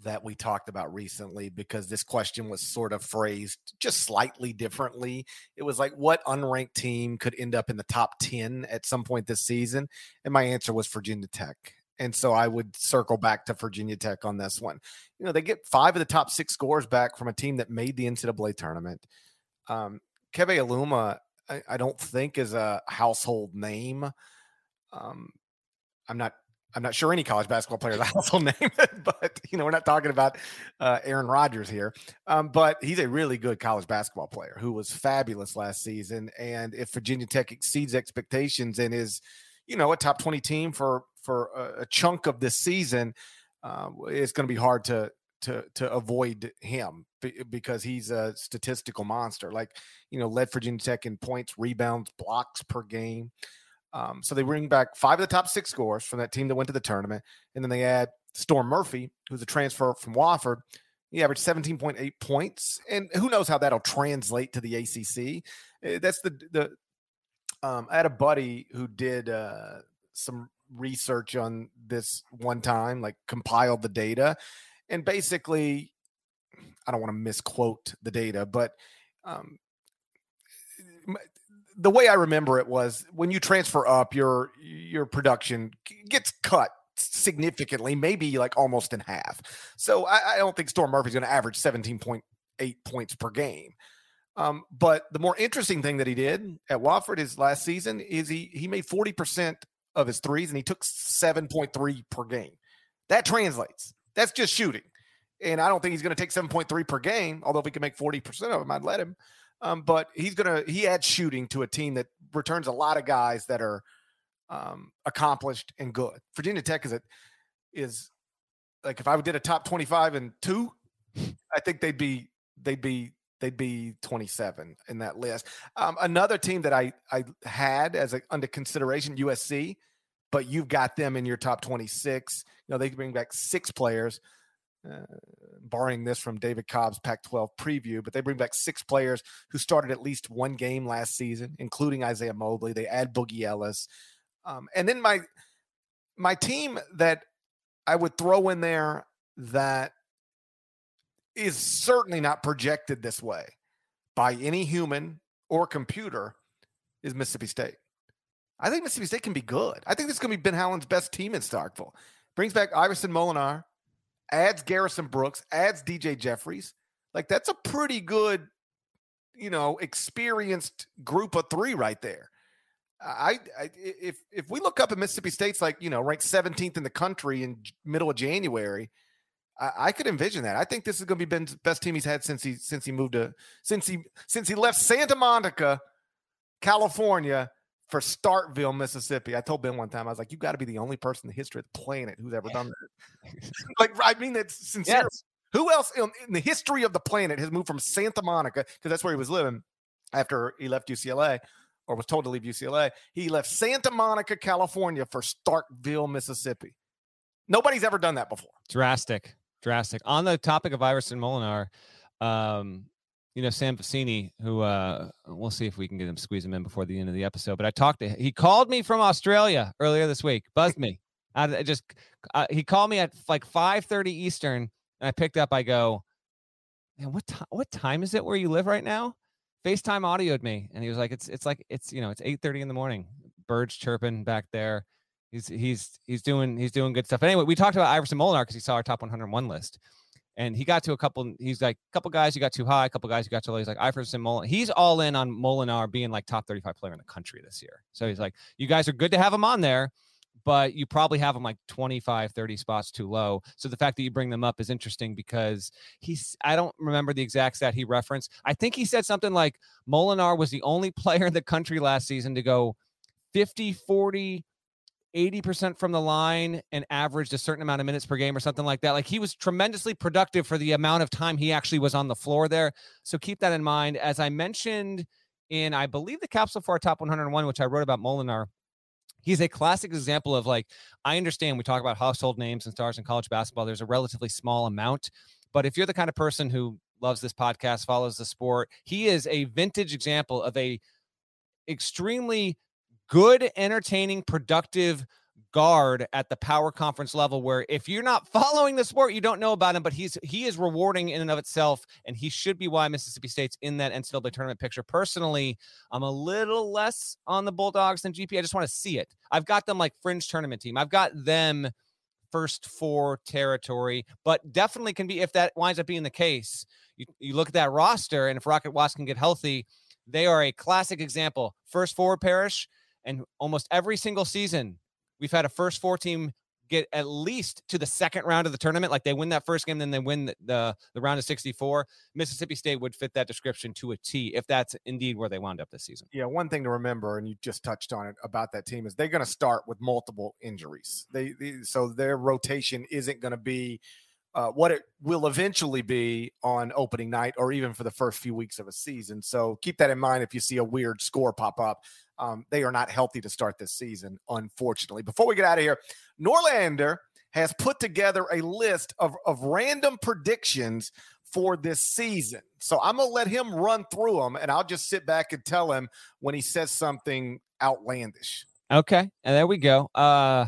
that we talked about recently because this question was sort of phrased just slightly differently. It was like, what unranked team could end up in the top ten at some point this season? And my answer was Virginia Tech. And so I would circle back to Virginia Tech on this one. You know, they get five of the top six scores back from a team that made the N C double A tournament. Um, Kebe Aluma, I, I don't think is a household name. Um, I'm not, I'm not sure any college basketball player is a household name, but you know, we're not talking about uh, Aaron Rodgers here. Um, but he's a really good college basketball player who was fabulous last season. And if Virginia Tech exceeds expectations and is, you know, a top twenty team for, for a, a chunk of this season, uh, it's going to be hard to, to, to avoid him b- because he's a statistical monster. Like, you know, led Virginia Tech in points, rebounds, blocks per game. Um, so they bring back five of the top six scores from that team that went to the tournament. And then they add Storm Murphy, who's a transfer from Wofford. He averaged seventeen point eight points. And who knows how that'll translate to the A C C. That's the, the, Um, I had a buddy who did uh, some research on this one time, like compiled the data. And basically, I don't want to misquote the data, but um, the way I remember it was when you transfer up, your your production gets cut significantly, maybe like almost in half. So I, I don't think Storm Murphy's going to average seventeen point eight points per game. Um, but the more interesting thing that he did at Wofford his last season is he he made forty percent of his threes and he took seven point three per game. That translates. That's just shooting. And I don't think he's going to take seven point three per game, although if he can make forty percent of them, I'd let him. Um, but he's going to – he adds shooting to a team that returns a lot of guys that are um, accomplished and good. Virginia Tech is, a, is like, if I did a top twenty-five and two, I think they'd be, they'd be, they'd be twenty-seven in that list. Um, another team that I, I had as a, under consideration, U S C, but you've got them in your top twenty-six. You know, they bring back six players, uh, barring this from David Cobb's Pac twelve preview, but they bring back six players who started at least one game last season, including Isaiah Mobley. They add Boogie Ellis. Um, and then my, my team that I would throw in there that is certainly not projected this way by any human or computer is Mississippi State. I think Mississippi State can be good. I think this is going to be Ben Howland's best team in Starkville. Brings back Iverson Molinar, adds Garrison Brooks, adds D J Jeffries. Like, that's a pretty good, you know, experienced group of three right there. I, I if if we look up at Mississippi State's, like, you know, ranked seventeenth in the country in middle of January, I, I could envision that. I think this is going to be Ben's best team he's had since he since he moved to since he since he left Santa Monica, California, for Starkville, Mississippi. I told Ben one time, I was like, you got to be the only person in the history of the planet who's ever done that. Like, I mean, that's sincere. Yes. Who else in, in the history of the planet has moved from Santa Monica, because that's where he was living after he left U C L A, or was told to leave U C L A. He left Santa Monica, California for Starkville, Mississippi. Nobody's ever done that before. Drastic, drastic. On the topic of Iverson Molinar, um, you know, Sam Vecini, who uh, we'll see if we can get him, squeeze him in before the end of the episode. But I talked to him. He called me from Australia earlier this week, buzzed me. I just, uh, he called me at like five thirty Eastern, and I picked up. I go, man, what time, what time is it where you live right now? FaceTime audioed me. And he was like, it's, it's like, it's, you know, it's eight thirty in the morning. Birds chirping back there. He's, he's, he's doing, he's doing good stuff. Anyway, we talked about Iverson Molinar because he saw our top one oh one list. And he got to a couple, he's like, a couple guys you got too high, a couple guys you got too low. He's like, Iverson Molinar. He's all in on Molinar being like top thirty-five player in the country this year. So he's like, you guys are good to have him on there, but you probably have him like twenty-five, thirty spots too low. So the fact that you bring them up is interesting because he's, I don't remember the exact stat he referenced. I think he said something like Molinar was the only player in the country last season to go fifty, forty, eighty percent from the line and averaged a certain amount of minutes per game or something like that. Like, he was tremendously productive for the amount of time he actually was on the floor there. So keep that in mind. As I mentioned in, I believe, the capsule for our top one oh one, which I wrote about Molinar, he's a classic example of, like, I understand we talk about household names and stars in college basketball. There's a relatively small amount, but if you're the kind of person who loves this podcast, follows the sport, he is a vintage example of a extremely good, entertaining, productive guard at the power conference level, where if you're not following the sport, you don't know about him, but he's he is rewarding in and of itself, and he should be why Mississippi State's in that N C double A tournament picture. Personally, I'm a little less on the Bulldogs than G P. I just want to see it. I've got them like fringe tournament team. I've got them first four territory, but definitely can be, if that winds up being the case, you, you look at that roster, and if Rocket Watts can get healthy, they are a classic example. First forward Parrish. And almost every single season, we've had a first four team get at least to the second round of the tournament. Like, they win that first game, then they win the, the, the round of sixty-four. Mississippi State would fit that description to a T if that's indeed where they wound up this season. Yeah, one thing to remember, and you just touched on it about that team, is they're going to start with multiple injuries. They, they So their rotation isn't going to be uh, what it will eventually be on opening night or even for the first few weeks of a season. So keep that in mind if you see a weird score pop up. Um, they are not healthy to start this season, unfortunately. Before we get out of here, Norlander has put together a list of, of random predictions for this season. So I'm going to let him run through them, and I'll just sit back and tell him when he says something outlandish. Okay, and there we go. Uh,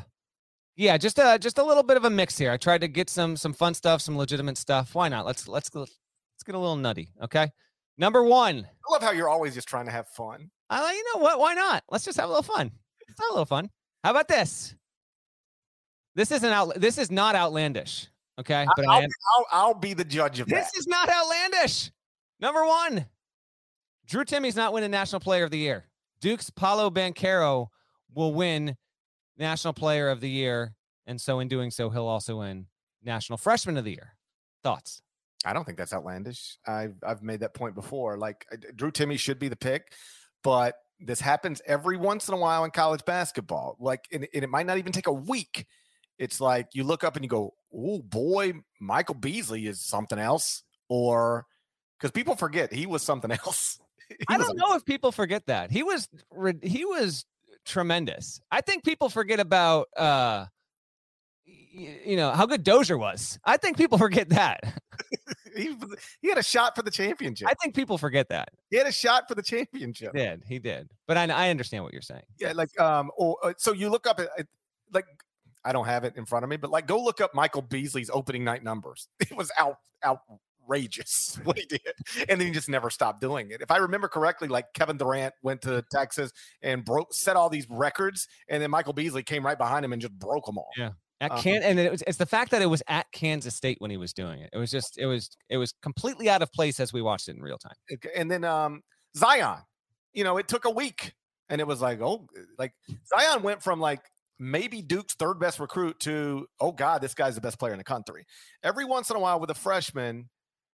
yeah, just a, just a little bit of a mix here. I tried to get some some fun stuff, some legitimate stuff. Why not? Let's let's let's get a little nutty, okay? Number one. I love how you're always just trying to have fun. I like, you know what? Why not? Let's just have a little fun. Let's have a little fun. How about this? This isn't out. This is not outlandish. Okay, but I'll, I am, I'll, I'll be the judge of this that. This is not outlandish. Number one, Drew Timme's not winning National Player of the Year. Duke's Paolo Banchero will win National Player of the Year, and so in doing so, he'll also win National Freshman of the Year. Thoughts? I don't think that's outlandish. I've I've made that point before. Like, Drew Timme should be the pick. But This happens every once in a while in college basketball. Like, and, and it might not even take a week. It's like you look up and you go, oh boy, Michael Beasley is something else. Or because people forget he was something else. I don't know if people forget that. He was, he was tremendous. I think people forget about, uh, you know, how good Dozier was. I think people forget that. he, he had a shot for the championship. I think people forget that. He had a shot for the championship. He did. He did. But I, I understand what you're saying. Yeah. Like, um, or, so you look up, at, like, I don't have it in front of me, but like, go look up Michael Beasley's opening night numbers. It was out, outrageous what he did. And then he just never stopped doing it. If I remember correctly, like Kevin Durant went to Texas and broke, set all these records. And then Michael Beasley came right behind him and just broke them all. Yeah. At Can- uh-huh. And it was, it's the fact that it was at Kansas State when he was doing it. It was just, it was, it was completely out of place as we watched it in real time. Okay. And then um, Zion, you know, it took a week and it was like, oh, like Zion went from like maybe Duke's third best recruit to, oh God, this guy's the best player in the country. Every once in a while with a freshman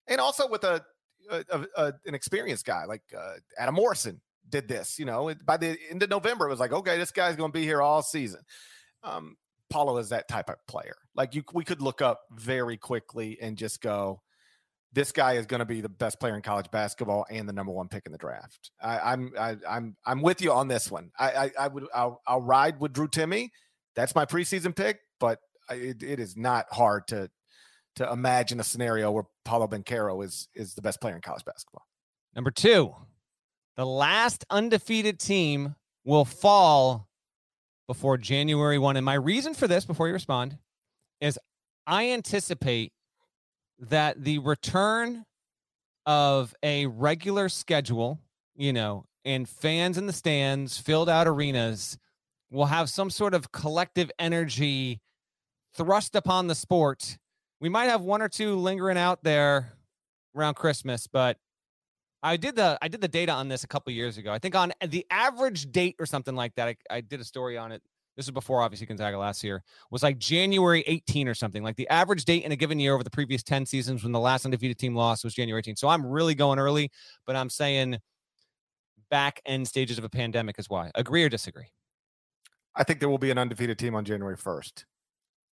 and also with a, a, a, a an experienced guy like uh, Adam Morrison did this, you know, by the end of November, it was like, okay, this guy's going to be here all season. Um, Paolo is that type of player. Like you, we could look up very quickly and just go, this guy is going to be the best player in college basketball and the number one pick in the draft. I, I'm, I, I'm, I'm with you on this one. I, I, I would, I'll, I'll ride with Drew Timme. That's my preseason pick, but it, it is not hard to, to imagine a scenario where Paolo Banchero is, is the best player in college basketball. Number two, the last undefeated team will fall before January first. And my reason for this, before you respond, is I anticipate that the return of a regular schedule, you know, and fans in the stands, filled out arenas, will have some sort of collective energy thrust upon the sport. We might have one or two lingering out there around Christmas, but I did the I did the data on this a couple of years ago. I think on the average date or something like that, I, I did a story on it. This was before, obviously, Gonzaga last year. Was like January eighteenth or something. Like the average date in a given year over the previous ten seasons when the last undefeated team lost was January eighteenth. So I'm really going early, but I'm saying back end stages of a pandemic is why. Agree or disagree? I think there will be an undefeated team on January first.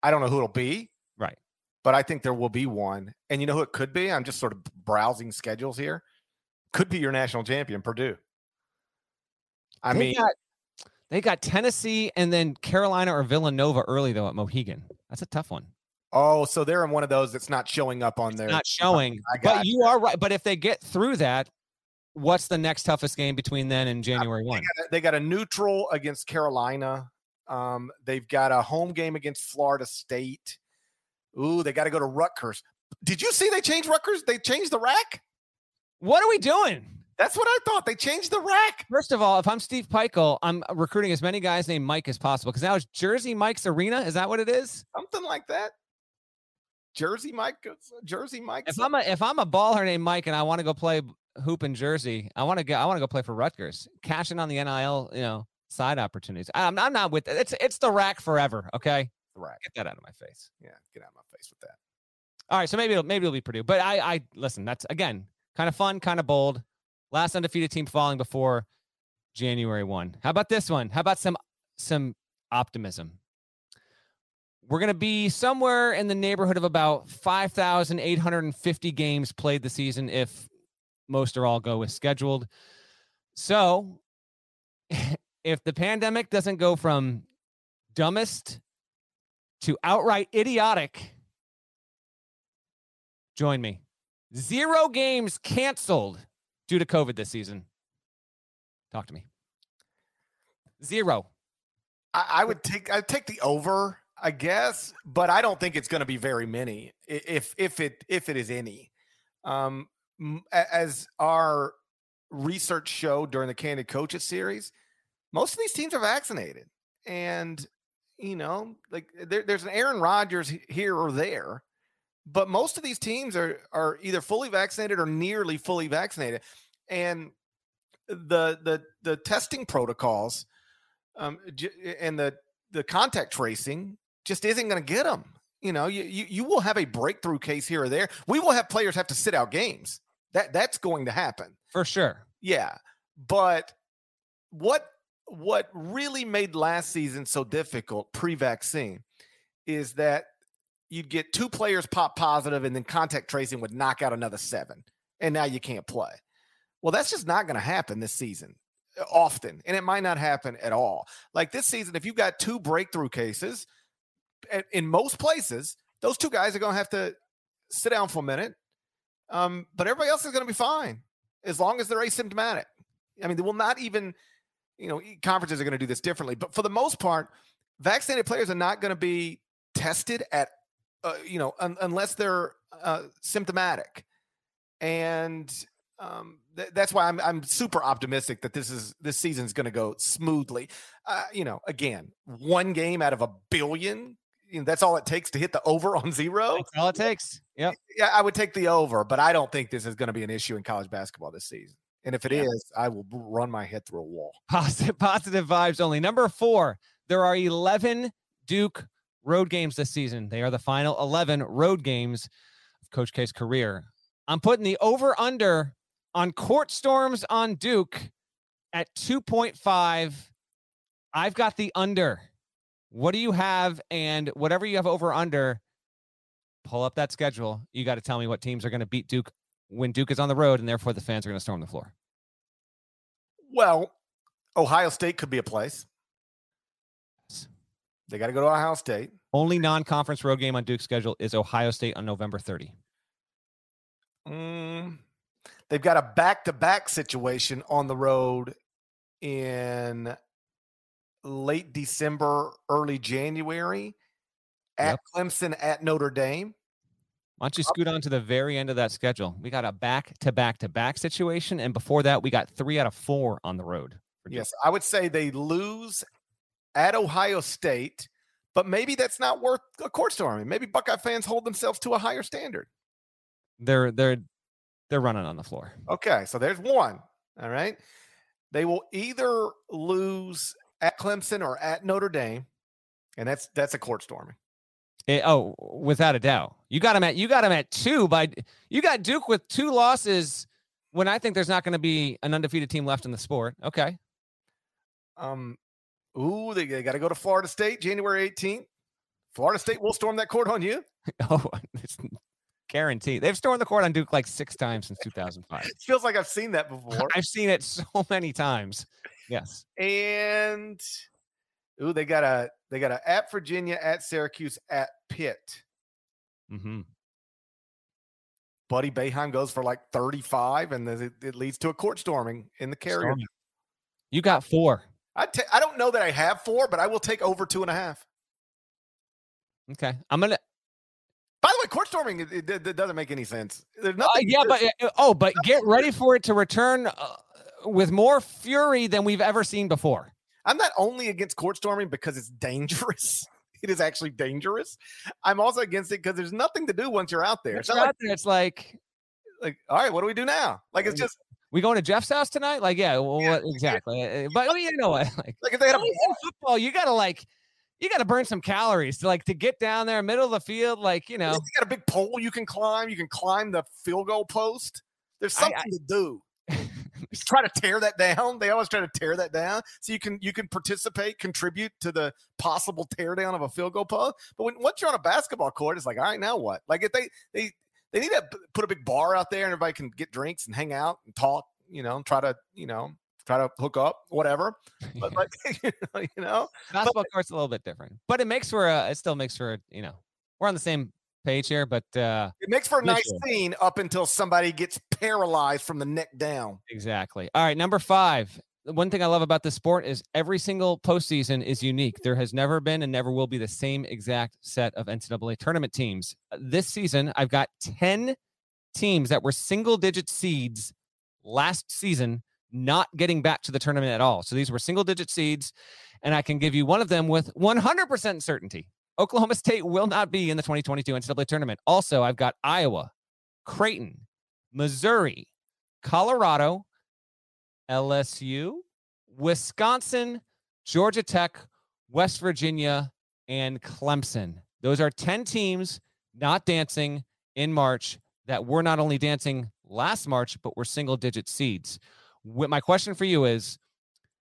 I don't know who it'll be. Right. But I think there will be one. And you know who it could be? I'm just sort of browsing schedules here. Could be your national champion, Purdue. I they mean, got, they got Tennessee and then Carolina or Villanova early, though, at Mohegan. That's a tough one. Oh, so they're in one of those that's not showing up on it's their. Not showing. But you, you are right. But if they get through that, what's the next toughest game between then and January first? They, they got a neutral against Carolina. Um, they've got a home game against Florida State. Ooh, they got to go to Rutgers. Did you see they changed Rutgers? They changed the rack? What are we doing? That's what I thought. They changed the rack. First of all, if I'm Steve Peichel, I'm recruiting as many guys named Mike as possible because now it's Jersey Mike's Arena. Is that what it is? Something like that. Jersey Mike. Jersey Mike. If I'm a if I'm a baller named Mike and I want to go play hoop in Jersey, I want to go. I want to go play for Rutgers. Cash in on the N I L, you know, side opportunities. I'm I'm not with it. It's it's the rack forever. Okay, the rack. Get that out of my face. Yeah, get out of my face with that. All right, so maybe it'll, maybe it'll be Purdue, but I I listen. That's again. Kind of fun, kind of bold. Last undefeated team falling before January first. How about this one? How about some some optimism? We're going to be somewhere in the neighborhood of about five thousand eight hundred fifty games played this season if most or all go as scheduled. So if the pandemic doesn't go from dumbest to outright idiotic, join me. Zero games canceled due to COVID this season. Talk to me. Zero. I, I would take I'd take the over, I guess, but I don't think it's going to be very many, if if it if it is any. Um, as our research showed during the Candid Coaches series, most of these teams are vaccinated, and you know, like there, there's an Aaron Rodgers here or there. But most of these teams are are either fully vaccinated or nearly fully vaccinated, and the the the testing protocols um, and the the contact tracing just isn't going to get them. You know, you, you you will have a breakthrough case here or there. We will have players have to sit out games. That that's going to happen for sure. Yeah, but what what really made last season so difficult pre-vaccine is that you'd get two players pop positive and then contact tracing would knock out another seven, and now you can't play. Well, that's just not going to happen this season often, and it might not happen at all. Like this season, if you've got two breakthrough cases, in most places, those two guys are going to have to sit down for a minute, um, but everybody else is going to be fine as long as they're asymptomatic. I mean, they will not even, you know, conferences are going to do this differently, but for the most part, vaccinated players are not going to be tested at, uh, you know, un- unless they're uh, symptomatic. And um, th- that's why I'm, I'm super optimistic that this is, this season's going to go smoothly. Uh, you know, again, one game out of a billion, you know, that's all it takes to hit the over on zero. That's all it takes. Yeah. Yeah. I would take the over, but I don't think this is going to be an issue in college basketball this season. And if it yeah. is, I will run my head through a wall. Positive, positive vibes only. Number four, there are eleven Duke road games this season. They are the final eleven road games of Coach K's career. I'm putting the over-under on court storms on Duke at two point five. I've got the under. What do you have? And whatever you have over-under, pull up that schedule. You got to tell me what teams are going to beat Duke when Duke is on the road, and therefore the fans are going to storm the floor. Well, Ohio State could be a place. They got to go to Ohio State. Only non-conference road game on Duke's schedule is Ohio State on November thirtieth. Mm, they've got a back-to-back situation on the road in late December, early January, at yep. Clemson, at Notre Dame. Why don't you scoot on to the very end of that schedule? We got a back-to-back-to-back situation, and before that, we got three out of four on the road. Yes, I would say they lose at Ohio State, but maybe that's not worth a court storming. Maybe Buckeye fans hold themselves to a higher standard. They're they're they're running on the floor. Okay, so there's one. All right, they will either lose at Clemson or at Notre Dame, and that's that's a court storming. It, oh, without a doubt. You got him at you got him at two by you got Duke with two losses when I think there's not going to be an undefeated team left in the sport. Okay. Um ooh, they, they got to go to Florida State January eighteenth. Florida State will storm that court on you. Oh, it's guaranteed. They've stormed the court on Duke like six times since two thousand five. It feels like I've seen that before. I've seen it so many times. Yes. And ooh, they got a they got a at Virginia, at Syracuse, at Pitt. Mm-hmm. Buddy Boeheim goes for like thirty-five, and it, it leads to a court storming in the carrier. Storming. You got four. I ta- I don't know that I have four, but I will take over two and a half. Okay, I'm gonna. By the way, court storming it, it, it doesn't make any sense. There's nothing. Uh, yeah, here. but oh, but get ready for it to return uh, with more fury than we've ever seen before. I'm not only against court storming because it's dangerous. It is actually dangerous. I'm also against it because there's nothing to do once you're out there. It's, not like, there. it's like, like, all right, what do we do now? Like, it's just. We going to Jeff's house tonight? Like, yeah, well, yeah, exactly. Yeah. But you know what? Like, like if they had a football, you got to like, you got to burn some calories to like, to get down there middle of the field. Like, you know, you got a big pole you can climb. You can climb the field goal post. There's something I, I, to do. Try to tear that down. They always try to tear that down, so you can you can participate, contribute to the possible teardown of a field goal post. But when once you're on a basketball court, it's like, all right, now what? Like if they they they need to put a big bar out there and everybody can get drinks and hang out and talk, you know, and try to you know try to hook up, whatever. But like you know, you know? basketball but, court's a little bit different, but it makes for a, it still makes for a, you know we're on the same page here, but uh it makes for a nice sure. scene up until somebody gets paralyzed from the neck down. Exactly. All right, number five. The one thing I love about this sport is every single postseason is unique. There has never been and never will be the same exact set of N C double A tournament teams. This season, I've got ten teams that were single-digit seeds last season not getting back to the tournament at all. So these were single-digit seeds, and I can give you one of them with one hundred percent certainty. Oklahoma State will not be in the twenty twenty-two N C double A tournament. Also, I've got Iowa, Creighton, Missouri, Colorado, L S U, Wisconsin, Georgia Tech, West Virginia, and Clemson. Those are ten teams not dancing in March that were not only dancing last March, but were single-digit seeds. My question for you is,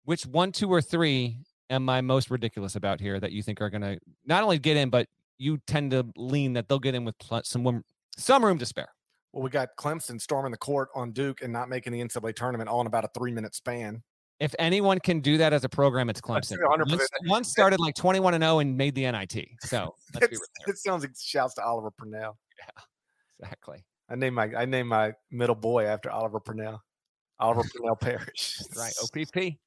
which one, two, or three am I most ridiculous about here that you think are going to not only get in, but you tend to lean that they'll get in with some room, some room to spare? Well, we got Clemson storming the court on Duke and not making the N C double A tournament all in about a three-minute span. If anyone can do that as a program, it's Clemson. One started like twenty-one and oh and made the N I T. So let's be real there. It sounds like shouts to Oliver Purnell. Yeah, exactly. I named my I named my middle boy after Oliver Purnell. Oliver Purnell Parrish. Right. O P P.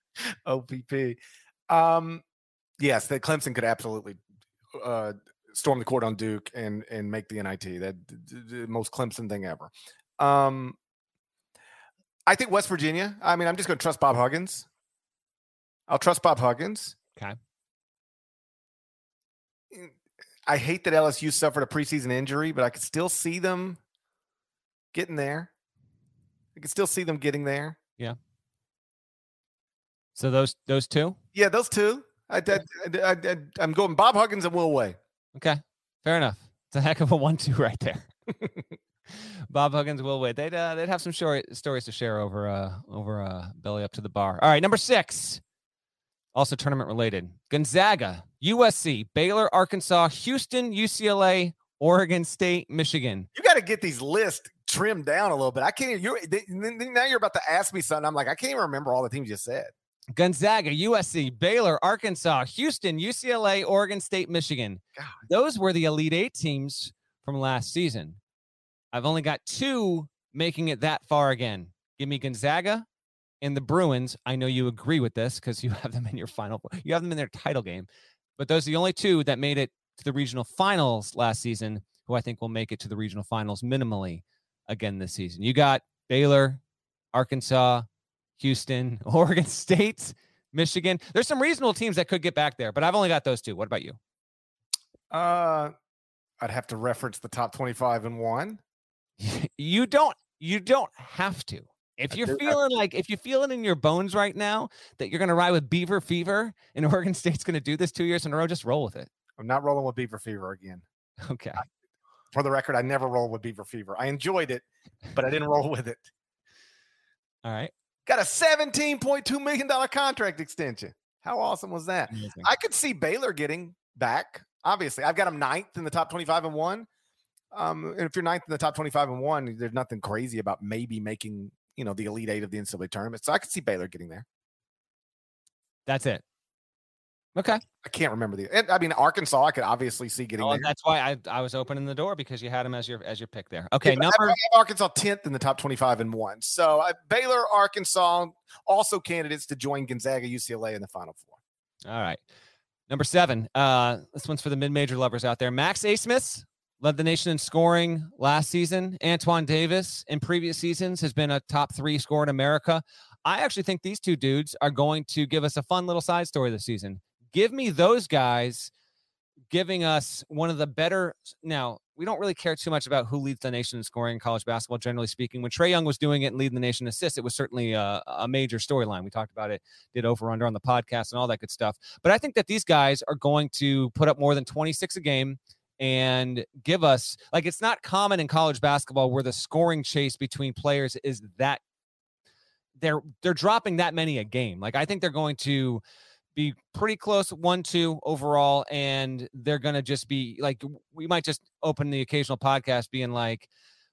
O P P. Um, yes, that Clemson could absolutely uh, storm the court on Duke and and make the N I T. That the most Clemson thing ever. Um, I think West Virginia. I mean, I'm just going to trust Bob Huggins. I'll trust Bob Huggins. Okay. I hate that L S U suffered a preseason injury, but I could still see them getting there. I could still see them getting there. Yeah. So those those two? Yeah, those two. I, I, I, I, I'm going Bob Huggins and Will Way. Okay. Fair enough. It's a heck of a one two right there. Bob Huggins, Will Witt. They'd, uh, they'd have some short stories to share over uh, over uh, Belly Up to the Bar. All right, number six, also tournament-related. Gonzaga, U S C, Baylor, Arkansas, Houston, U C L A, Oregon State, Michigan. You got to get these lists trimmed down a little bit. I can't even, you're, they, now you're about to ask me something. I'm like, I can't even remember all the teams you said. Gonzaga, U S C, Baylor, Arkansas, Houston, U C L A, Oregon State, Michigan. God. Those were the Elite Eight teams from last season. I've only got two making it that far again. Give me Gonzaga and the Bruins. I know you agree with this because you have them in your final. You have them in their title game. But those are the only two that made it to the regional finals last season, who I think will make it to the regional finals minimally again this season. You got Baylor, Arkansas, Houston, Oregon State, Michigan. There's some reasonable teams that could get back there, but I've only got those two. What about you? Uh, I'd have to reference the top twenty-five and one. You don't you don't have to. If you're feeling like if you feel it in your bones right now that you're going to ride with Beaver Fever and Oregon State's going to do this two years in a row, just roll with it. I'm not rolling with Beaver Fever again. Okay. I, for the record, I never rolled with Beaver Fever. I enjoyed it, but I didn't roll with it. All right. Got a seventeen point two million dollars contract extension. How awesome was that? Amazing. I could see Baylor getting back. Obviously, I've got them ninth in the top twenty-five and one. Um, and if you're ninth in the top twenty-five and one, there's nothing crazy about maybe making, you know, the Elite Eight of the N C double A tournament. So I could see Baylor getting there. That's it. Okay. I can't remember the, I mean, Arkansas, I could obviously see getting oh, there. That's why I, I was opening the door because you had them as your, as your pick there. Okay. Yeah, number Arkansas tenth in the top twenty-five and one. So I, Baylor, Arkansas, also candidates to join Gonzaga, U C L A in the Final Four. All right. Number seven. Uh, this one's for the mid-major lovers out there. Max A. Smith. Led the nation in scoring last season. Antoine Davis in previous seasons has been a top three scorer in America. I actually think these two dudes are going to give us a fun little side story this season. Give me those guys giving us one of the better. Now, we don't really care too much about who leads the nation in scoring in college basketball, generally speaking. When Trae Young was doing it and leading the nation in assists, it was certainly a, a major storyline. We talked about it, did over under on the podcast and all that good stuff. But I think that these guys are going to put up more than twenty-six a game. And give us, like, it's not common in college basketball where the scoring chase between players is that they're they're dropping that many a game. Like, I think they're going to be pretty close one two overall, and they're gonna just be like, we might just open the occasional podcast being like,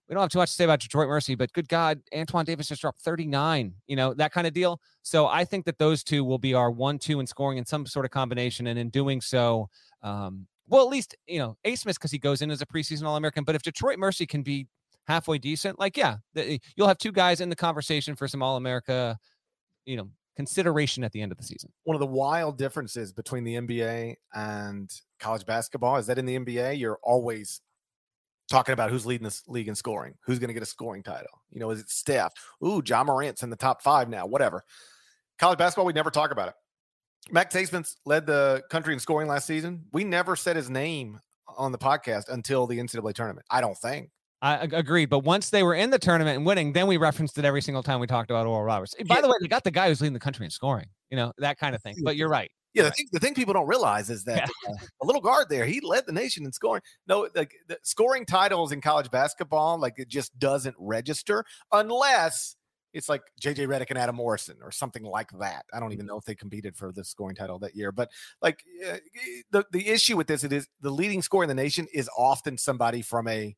we don't have too much to say about Detroit Mercy, but good God, Antoine Davis just dropped thirty-nine, you know, that kind of deal. So I think that those two will be our one two in scoring in some sort of combination, and in doing so, um well, at least, you know, A. Smith, because he goes in as a preseason All-American. But if Detroit Mercy can be halfway decent, like, yeah, the, you'll have two guys in the conversation for some All-America, you know, consideration at the end of the season. One of the wild differences between the N B A and college basketball is that in the N B A, you're always talking about who's leading this league in scoring, who's going to get a scoring title. You know, is it Steph? Ooh, John Morant's in the top five now, whatever. College basketball, we never talk about it. Max A. Smith led the country in scoring last season. We never said his name on the podcast until the N C double A tournament, I don't think. I agreed. But once they were in the tournament and winning, then we referenced it every single time we talked about Oral Roberts. By yeah. the way, they got the guy who's leading the country in scoring, you know, that kind of thing. But you're right. Yeah. You're the, right. Thing, the thing people don't realize is that yeah. uh, a little guard there, he led the nation in scoring. No, like the scoring titles in college basketball, like it just doesn't register unless it's like J J Redick and Adam Morrison or something like that. I don't even know if they competed for the scoring title that year, but like uh, the, the issue with this, it is the leading scorer in the nation is often somebody from a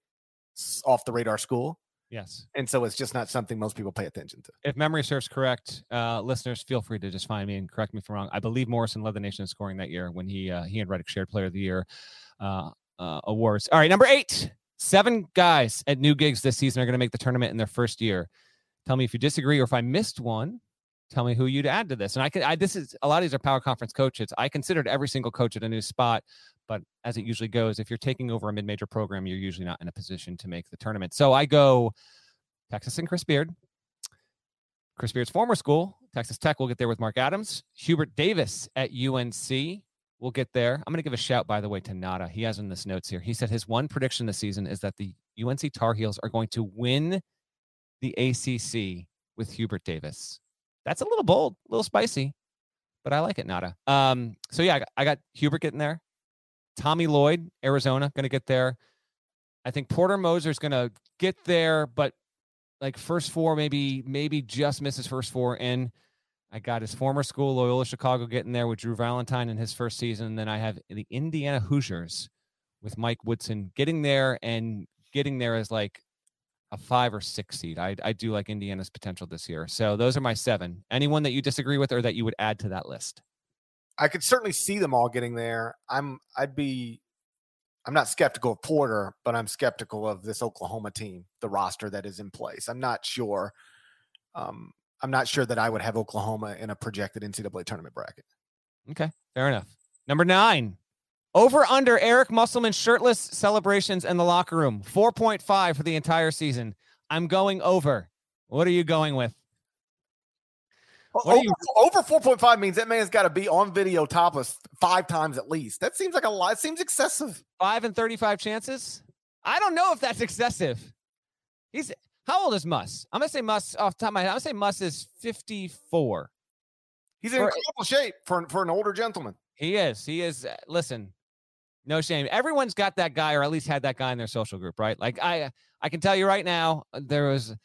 off the radar school. Yes. And so it's just not something most people pay attention to. If memory serves correct, uh, listeners, feel free to just find me and correct me if I'm wrong. I believe Morrison led the nation in scoring that year when he, uh, he and Redick shared player of the year uh, uh, awards. All right. Number eight, seven guys at new gigs this season are going to make the tournament in their first year. Tell me if you disagree, or if I missed one, tell me who you'd add to this. And I could, I, this is a lot of these are power conference coaches. I considered every single coach at a new spot, but as it usually goes, if you're taking over a mid-major program, you're usually not in a position to make the tournament. So I go Texas and Chris Beard, Chris Beard's former school, Texas Tech, will get there with Mark Adams. Hubert Davis at U N C will get there. I'm going to give a shout, by the way, to Nada. He has in this notes here. He said his one prediction this season is that the U N C Tar Heels are going to win the A C C with Hubert Davis. That's a little bold, a little spicy, but I like it, Nada. Um, so, yeah, I got, I got Hubert getting there. Tommy Lloyd, Arizona, going to get there. I think Porter Moser's going to get there, but like first four, maybe maybe just misses first four in. I got his former school, Loyola Chicago, getting there with Drew Valentine in his first season. And then I have the Indiana Hoosiers with Mike Woodson getting there, and getting there as like a five or six seed. I, I do like Indiana's potential this year. So those are my seven. Anyone that you disagree with or that you would add to that list? I could certainly see them all getting there. I'm, I'd be, I'm not skeptical of Porter, but I'm skeptical of this Oklahoma team, the roster that is in place. I'm not sure. Um, I'm not sure that I would have Oklahoma in a projected N C double A tournament bracket. Okay. Fair enough. Number nine, over under Eric Musselman's shirtless celebrations in the locker room, four point five for the entire season. I'm going over. What are you going with? Over, you- over four point five means that man's got to be on video topless five times at least. That seems like a lot. It seems excessive. five in thirty-five chances? I don't know if that's excessive. He's how old is Muss? I'm going to say Muss off the top of my head. I'm going to say Muss is fifty-four. He's in for, incredible shape for, for an older gentleman. He is. He is. Uh, listen, no shame. Everyone's got that guy, or at least had that guy in their social group, right? Like I, I can tell you right now, there was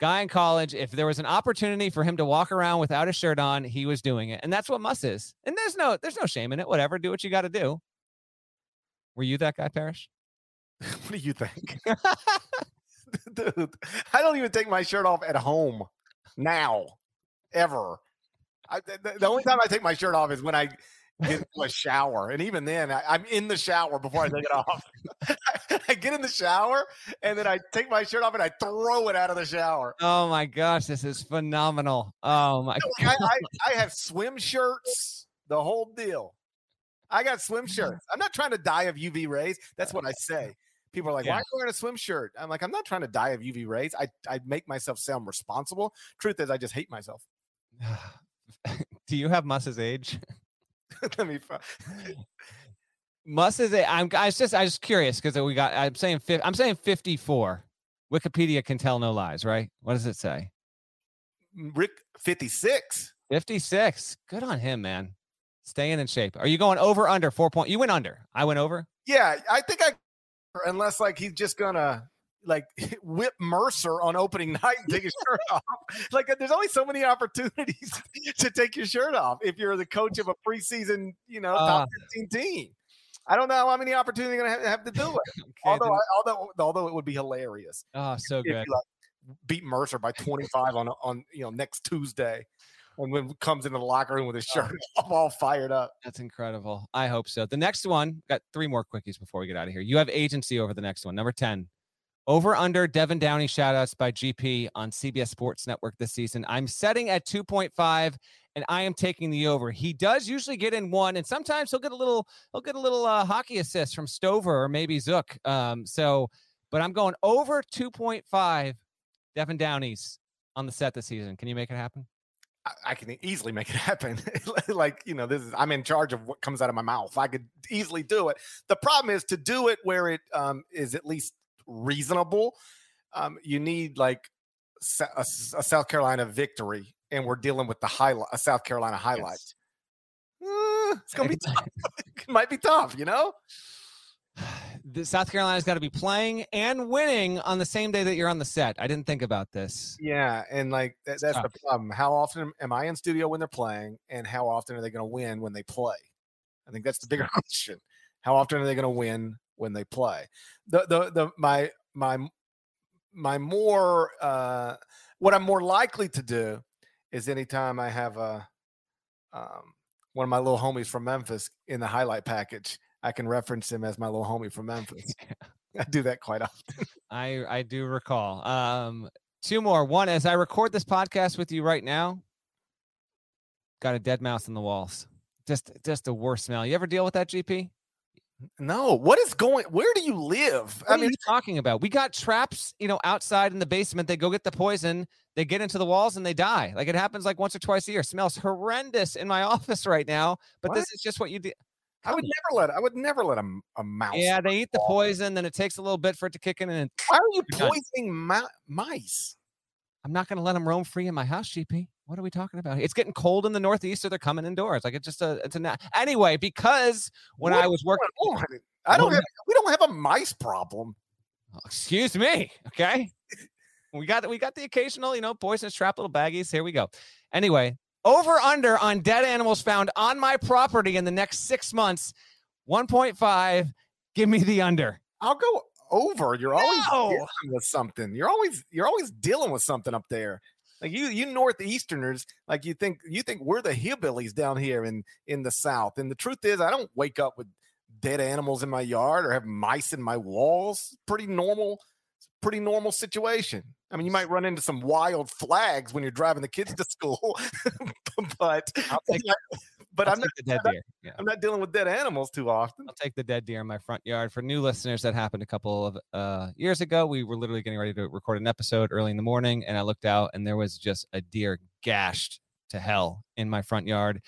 guy in college, if there was an opportunity for him to walk around without a shirt on, he was doing it. And that's what Muss is. And there's no there's no shame in it. Whatever. Do what you got to do. Were you that guy, Parrish? What do you think? Dude, I don't even take my shirt off at home now, ever. I, the, the only time I take my shirt off is when I get into a shower. And even then, I, I'm in the shower before I take it off. I, I get in the shower, and then I take my shirt off, and I throw it out of the shower. Oh, my gosh. This is phenomenal. Oh, my God. I, I, I have swim shirts, the whole deal. I got swim shirts. I'm not trying to die of U V rays. That's what I say. People are like, yeah. Why are you wearing a swim shirt? I'm like, I'm not trying to die of U V rays. I, I make myself sound responsible. Truth is, I just hate myself. Do you have Mus's age? Let me find. Muss is a, I'm I was just I was curious because we got I'm saying I'm saying fifty-four. Wikipedia can tell no lies, right? What does it say? Rick fifty-six. fifty-six. Good on him, man. Staying in shape. Are you going over under four point? You went under. I went over. Yeah, I think I unless like he's just gonna like whip Mercer on opening night and take his shirt off. Like there's only so many opportunities to take your shirt off if you're the coach of a preseason, you know, top uh, fifteen team. I don't know how many opportunities you're gonna have, have to do it. Okay, although, I, although, although it would be hilarious. Oh, so if, good. If you, like, beat Mercer by twenty-five on on you know next Tuesday, when when comes into the locker room with his shirt oh, all fired up. That's incredible. I hope so. The next one, got three more quickies before we get out of here. You have agency over the next one, number ten. Over under Devin Downey shoutouts by G P on C B S Sports Network this season. I'm setting at two point five, and I am taking the over. He does usually get in one, and sometimes he'll get a little, he'll get a little uh, hockey assist from Stover or maybe Zook. Um, so, but I'm going over two point five Devin Downey's on the set this season. Can you make it happen? I, I can easily make it happen. Like, you know, this is, I'm in charge of what comes out of my mouth. I could easily do it. The problem is to do it where it um, is at least reasonable. Um, you need like a, a South Carolina victory, and we're dealing with the highlight, a South Carolina highlight. Yes. Uh, it's gonna be tough. It might be tough, you know. the South Carolina's got to be playing and winning on the same day that you're on the set. I didn't think about this. Yeah, and like that, that's tough. The problem. How often am I in studio when they're playing, and how often are they going to win when they play? I think that's the bigger question. How often are they going to win when they play? The the the my my my more uh, what I'm more likely to do is anytime I have a um, one of my little homies from Memphis in the highlight package. I can reference him as my little homie from Memphis. I do that quite often. I, I do recall. Um, two more. One, as I record this podcast with you right now, got a dead mouse in the walls. Just just the worst smell. You ever deal with that, G P? No. What is going – where do you live? What I mean, are you talking about? We got traps, you know, outside in the basement. They go get the poison. They get into the walls and they die. Like it happens like once or twice a year. Smells horrendous in my office right now. But what? This is just what you do. I would never let I would never let a, a mouse. Yeah, they eat the poison, then it takes a little bit for it to kick in. And why are you poisoning mi- mice? I'm not going to let them roam free in my house, G P. What are we talking about? It's getting cold in the Northeast, so they're coming indoors. Like it's just a it's a na- anyway. Because when what I was working, on? I don't have, we don't have a mice problem. Oh, excuse me. Okay, we got we got the occasional, you know, poisonous trap little baggies. Here we go. Anyway. Over under on dead animals found on my property in the next six months, one point five. Give me the under. I'll go over. You're always no. dealing with something. You're always you're always dealing with something up there. Like you you Northeasterners, like you think you think we're the hillbillies down here in in the South. And the truth is, I don't wake up with dead animals in my yard or have mice in my walls. Pretty normal. Pretty normal situation. I mean, you might run into some wild flags when you're driving the kids to school, but take, but I'm not, dead I'm, deer. Yeah. I'm not dealing with dead animals too often. I'll take the dead deer in my front yard. For new listeners, that happened a couple of uh, years ago. We were literally getting ready to record an episode early in the morning, and I looked out, and there was just a deer gashed to hell in my front yard,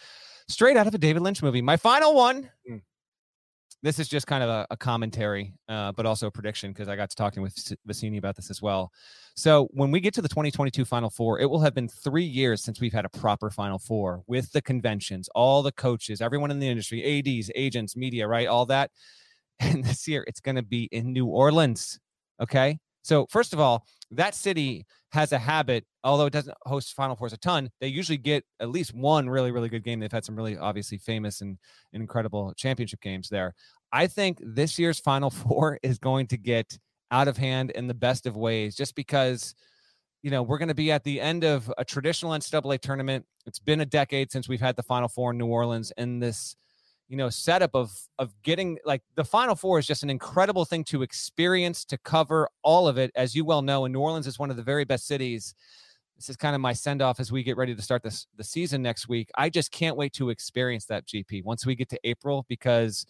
straight out of a David Lynch movie. My final one. Mm. This is just kind of a, a commentary, uh, but also a prediction because I got to talking with Vicini about this as well. So when we get to the twenty twenty-two Final Four, it will have been three years since we've had a proper Final Four with the conventions, all the coaches, everyone in the industry, A Ds, agents, media, right, all that. And this year it's going to be in New Orleans, okay? So first of all, that city has a habit, although it doesn't host Final Fours a ton, they usually get at least one really, really good game. They've had some really obviously famous and, and incredible championship games there. I think this year's Final Four is going to get out of hand in the best of ways just because, you know, we're going to be at the end of a traditional N C double A tournament. It's been a decade since we've had the Final Four in New Orleans, and this, you know, setup of of getting like the Final Four is just an incredible thing to experience, to cover all of it. As you well know, and New Orleans is one of the very best cities. This is kind of my send off as we get ready to start this the season next week. I just can't wait to experience that, G P, once we get to April, because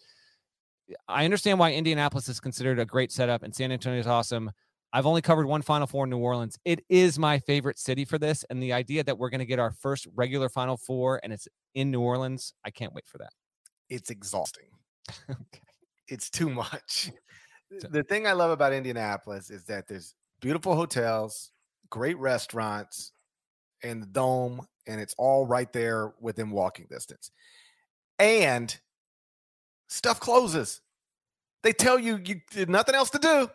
I understand why Indianapolis is considered a great setup and San Antonio is awesome. I've only covered one Final Four in New Orleans. It is my favorite city for this. And the idea that we're going to get our first regular Final Four and it's in New Orleans, I can't wait for that. It's exhausting. Okay. It's too much. The thing I love about Indianapolis is that there's beautiful hotels, great restaurants, and the dome, and it's all right there within walking distance. And stuff closes. They tell you you did nothing else to do.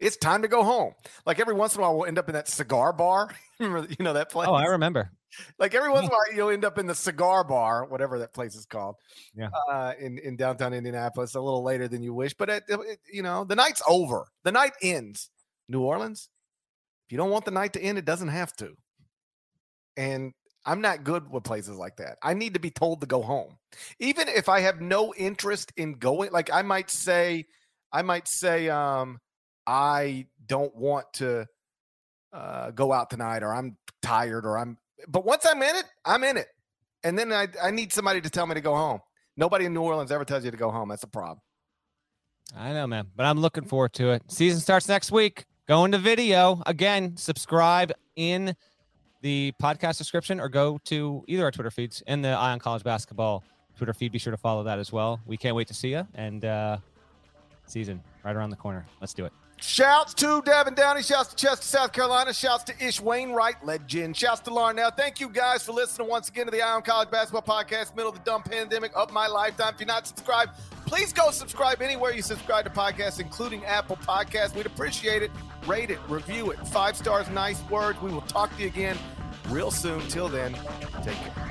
It's time to go home. Like every once in a while, we'll end up in that cigar bar. You know that place? Oh, I remember. Like every once in a while, you'll end up in the cigar bar, whatever that place is called, yeah, uh, in, in downtown Indianapolis, a little later than you wish. But, it, it, you know, the night's over. The night ends. New Orleans, if you don't want the night to end, it doesn't have to. And I'm not good with places like that. I need to be told to go home. Even if I have no interest in going, like I might say, I might say, um, I don't want to uh, go out tonight, or I'm tired, or I'm, but once I'm in it, I'm in it. And then I, I need somebody to tell me to go home. Nobody in New Orleans ever tells you to go home. That's a problem. I know, man, but I'm looking forward to it. Season starts next week. Going to video. Again, subscribe in the podcast description or go to either our Twitter feeds and the Ion College Basketball Twitter feed. Be sure to follow that as well. We can't wait to see you. And uh, season right around the corner. Let's do it. Shouts to Devin Downey. Shouts to Chester, South Carolina. Shouts to Ish Wainwright, legend. Shouts to Larnell. Thank you guys for listening once again to the Ion College Basketball Podcast, middle of the dumb pandemic of my lifetime. If you're not subscribed, please go subscribe anywhere you subscribe to podcasts, including Apple Podcasts. We'd appreciate it. Rate it, review it. Five stars, nice words. We will talk to you again real soon. Till then, take care.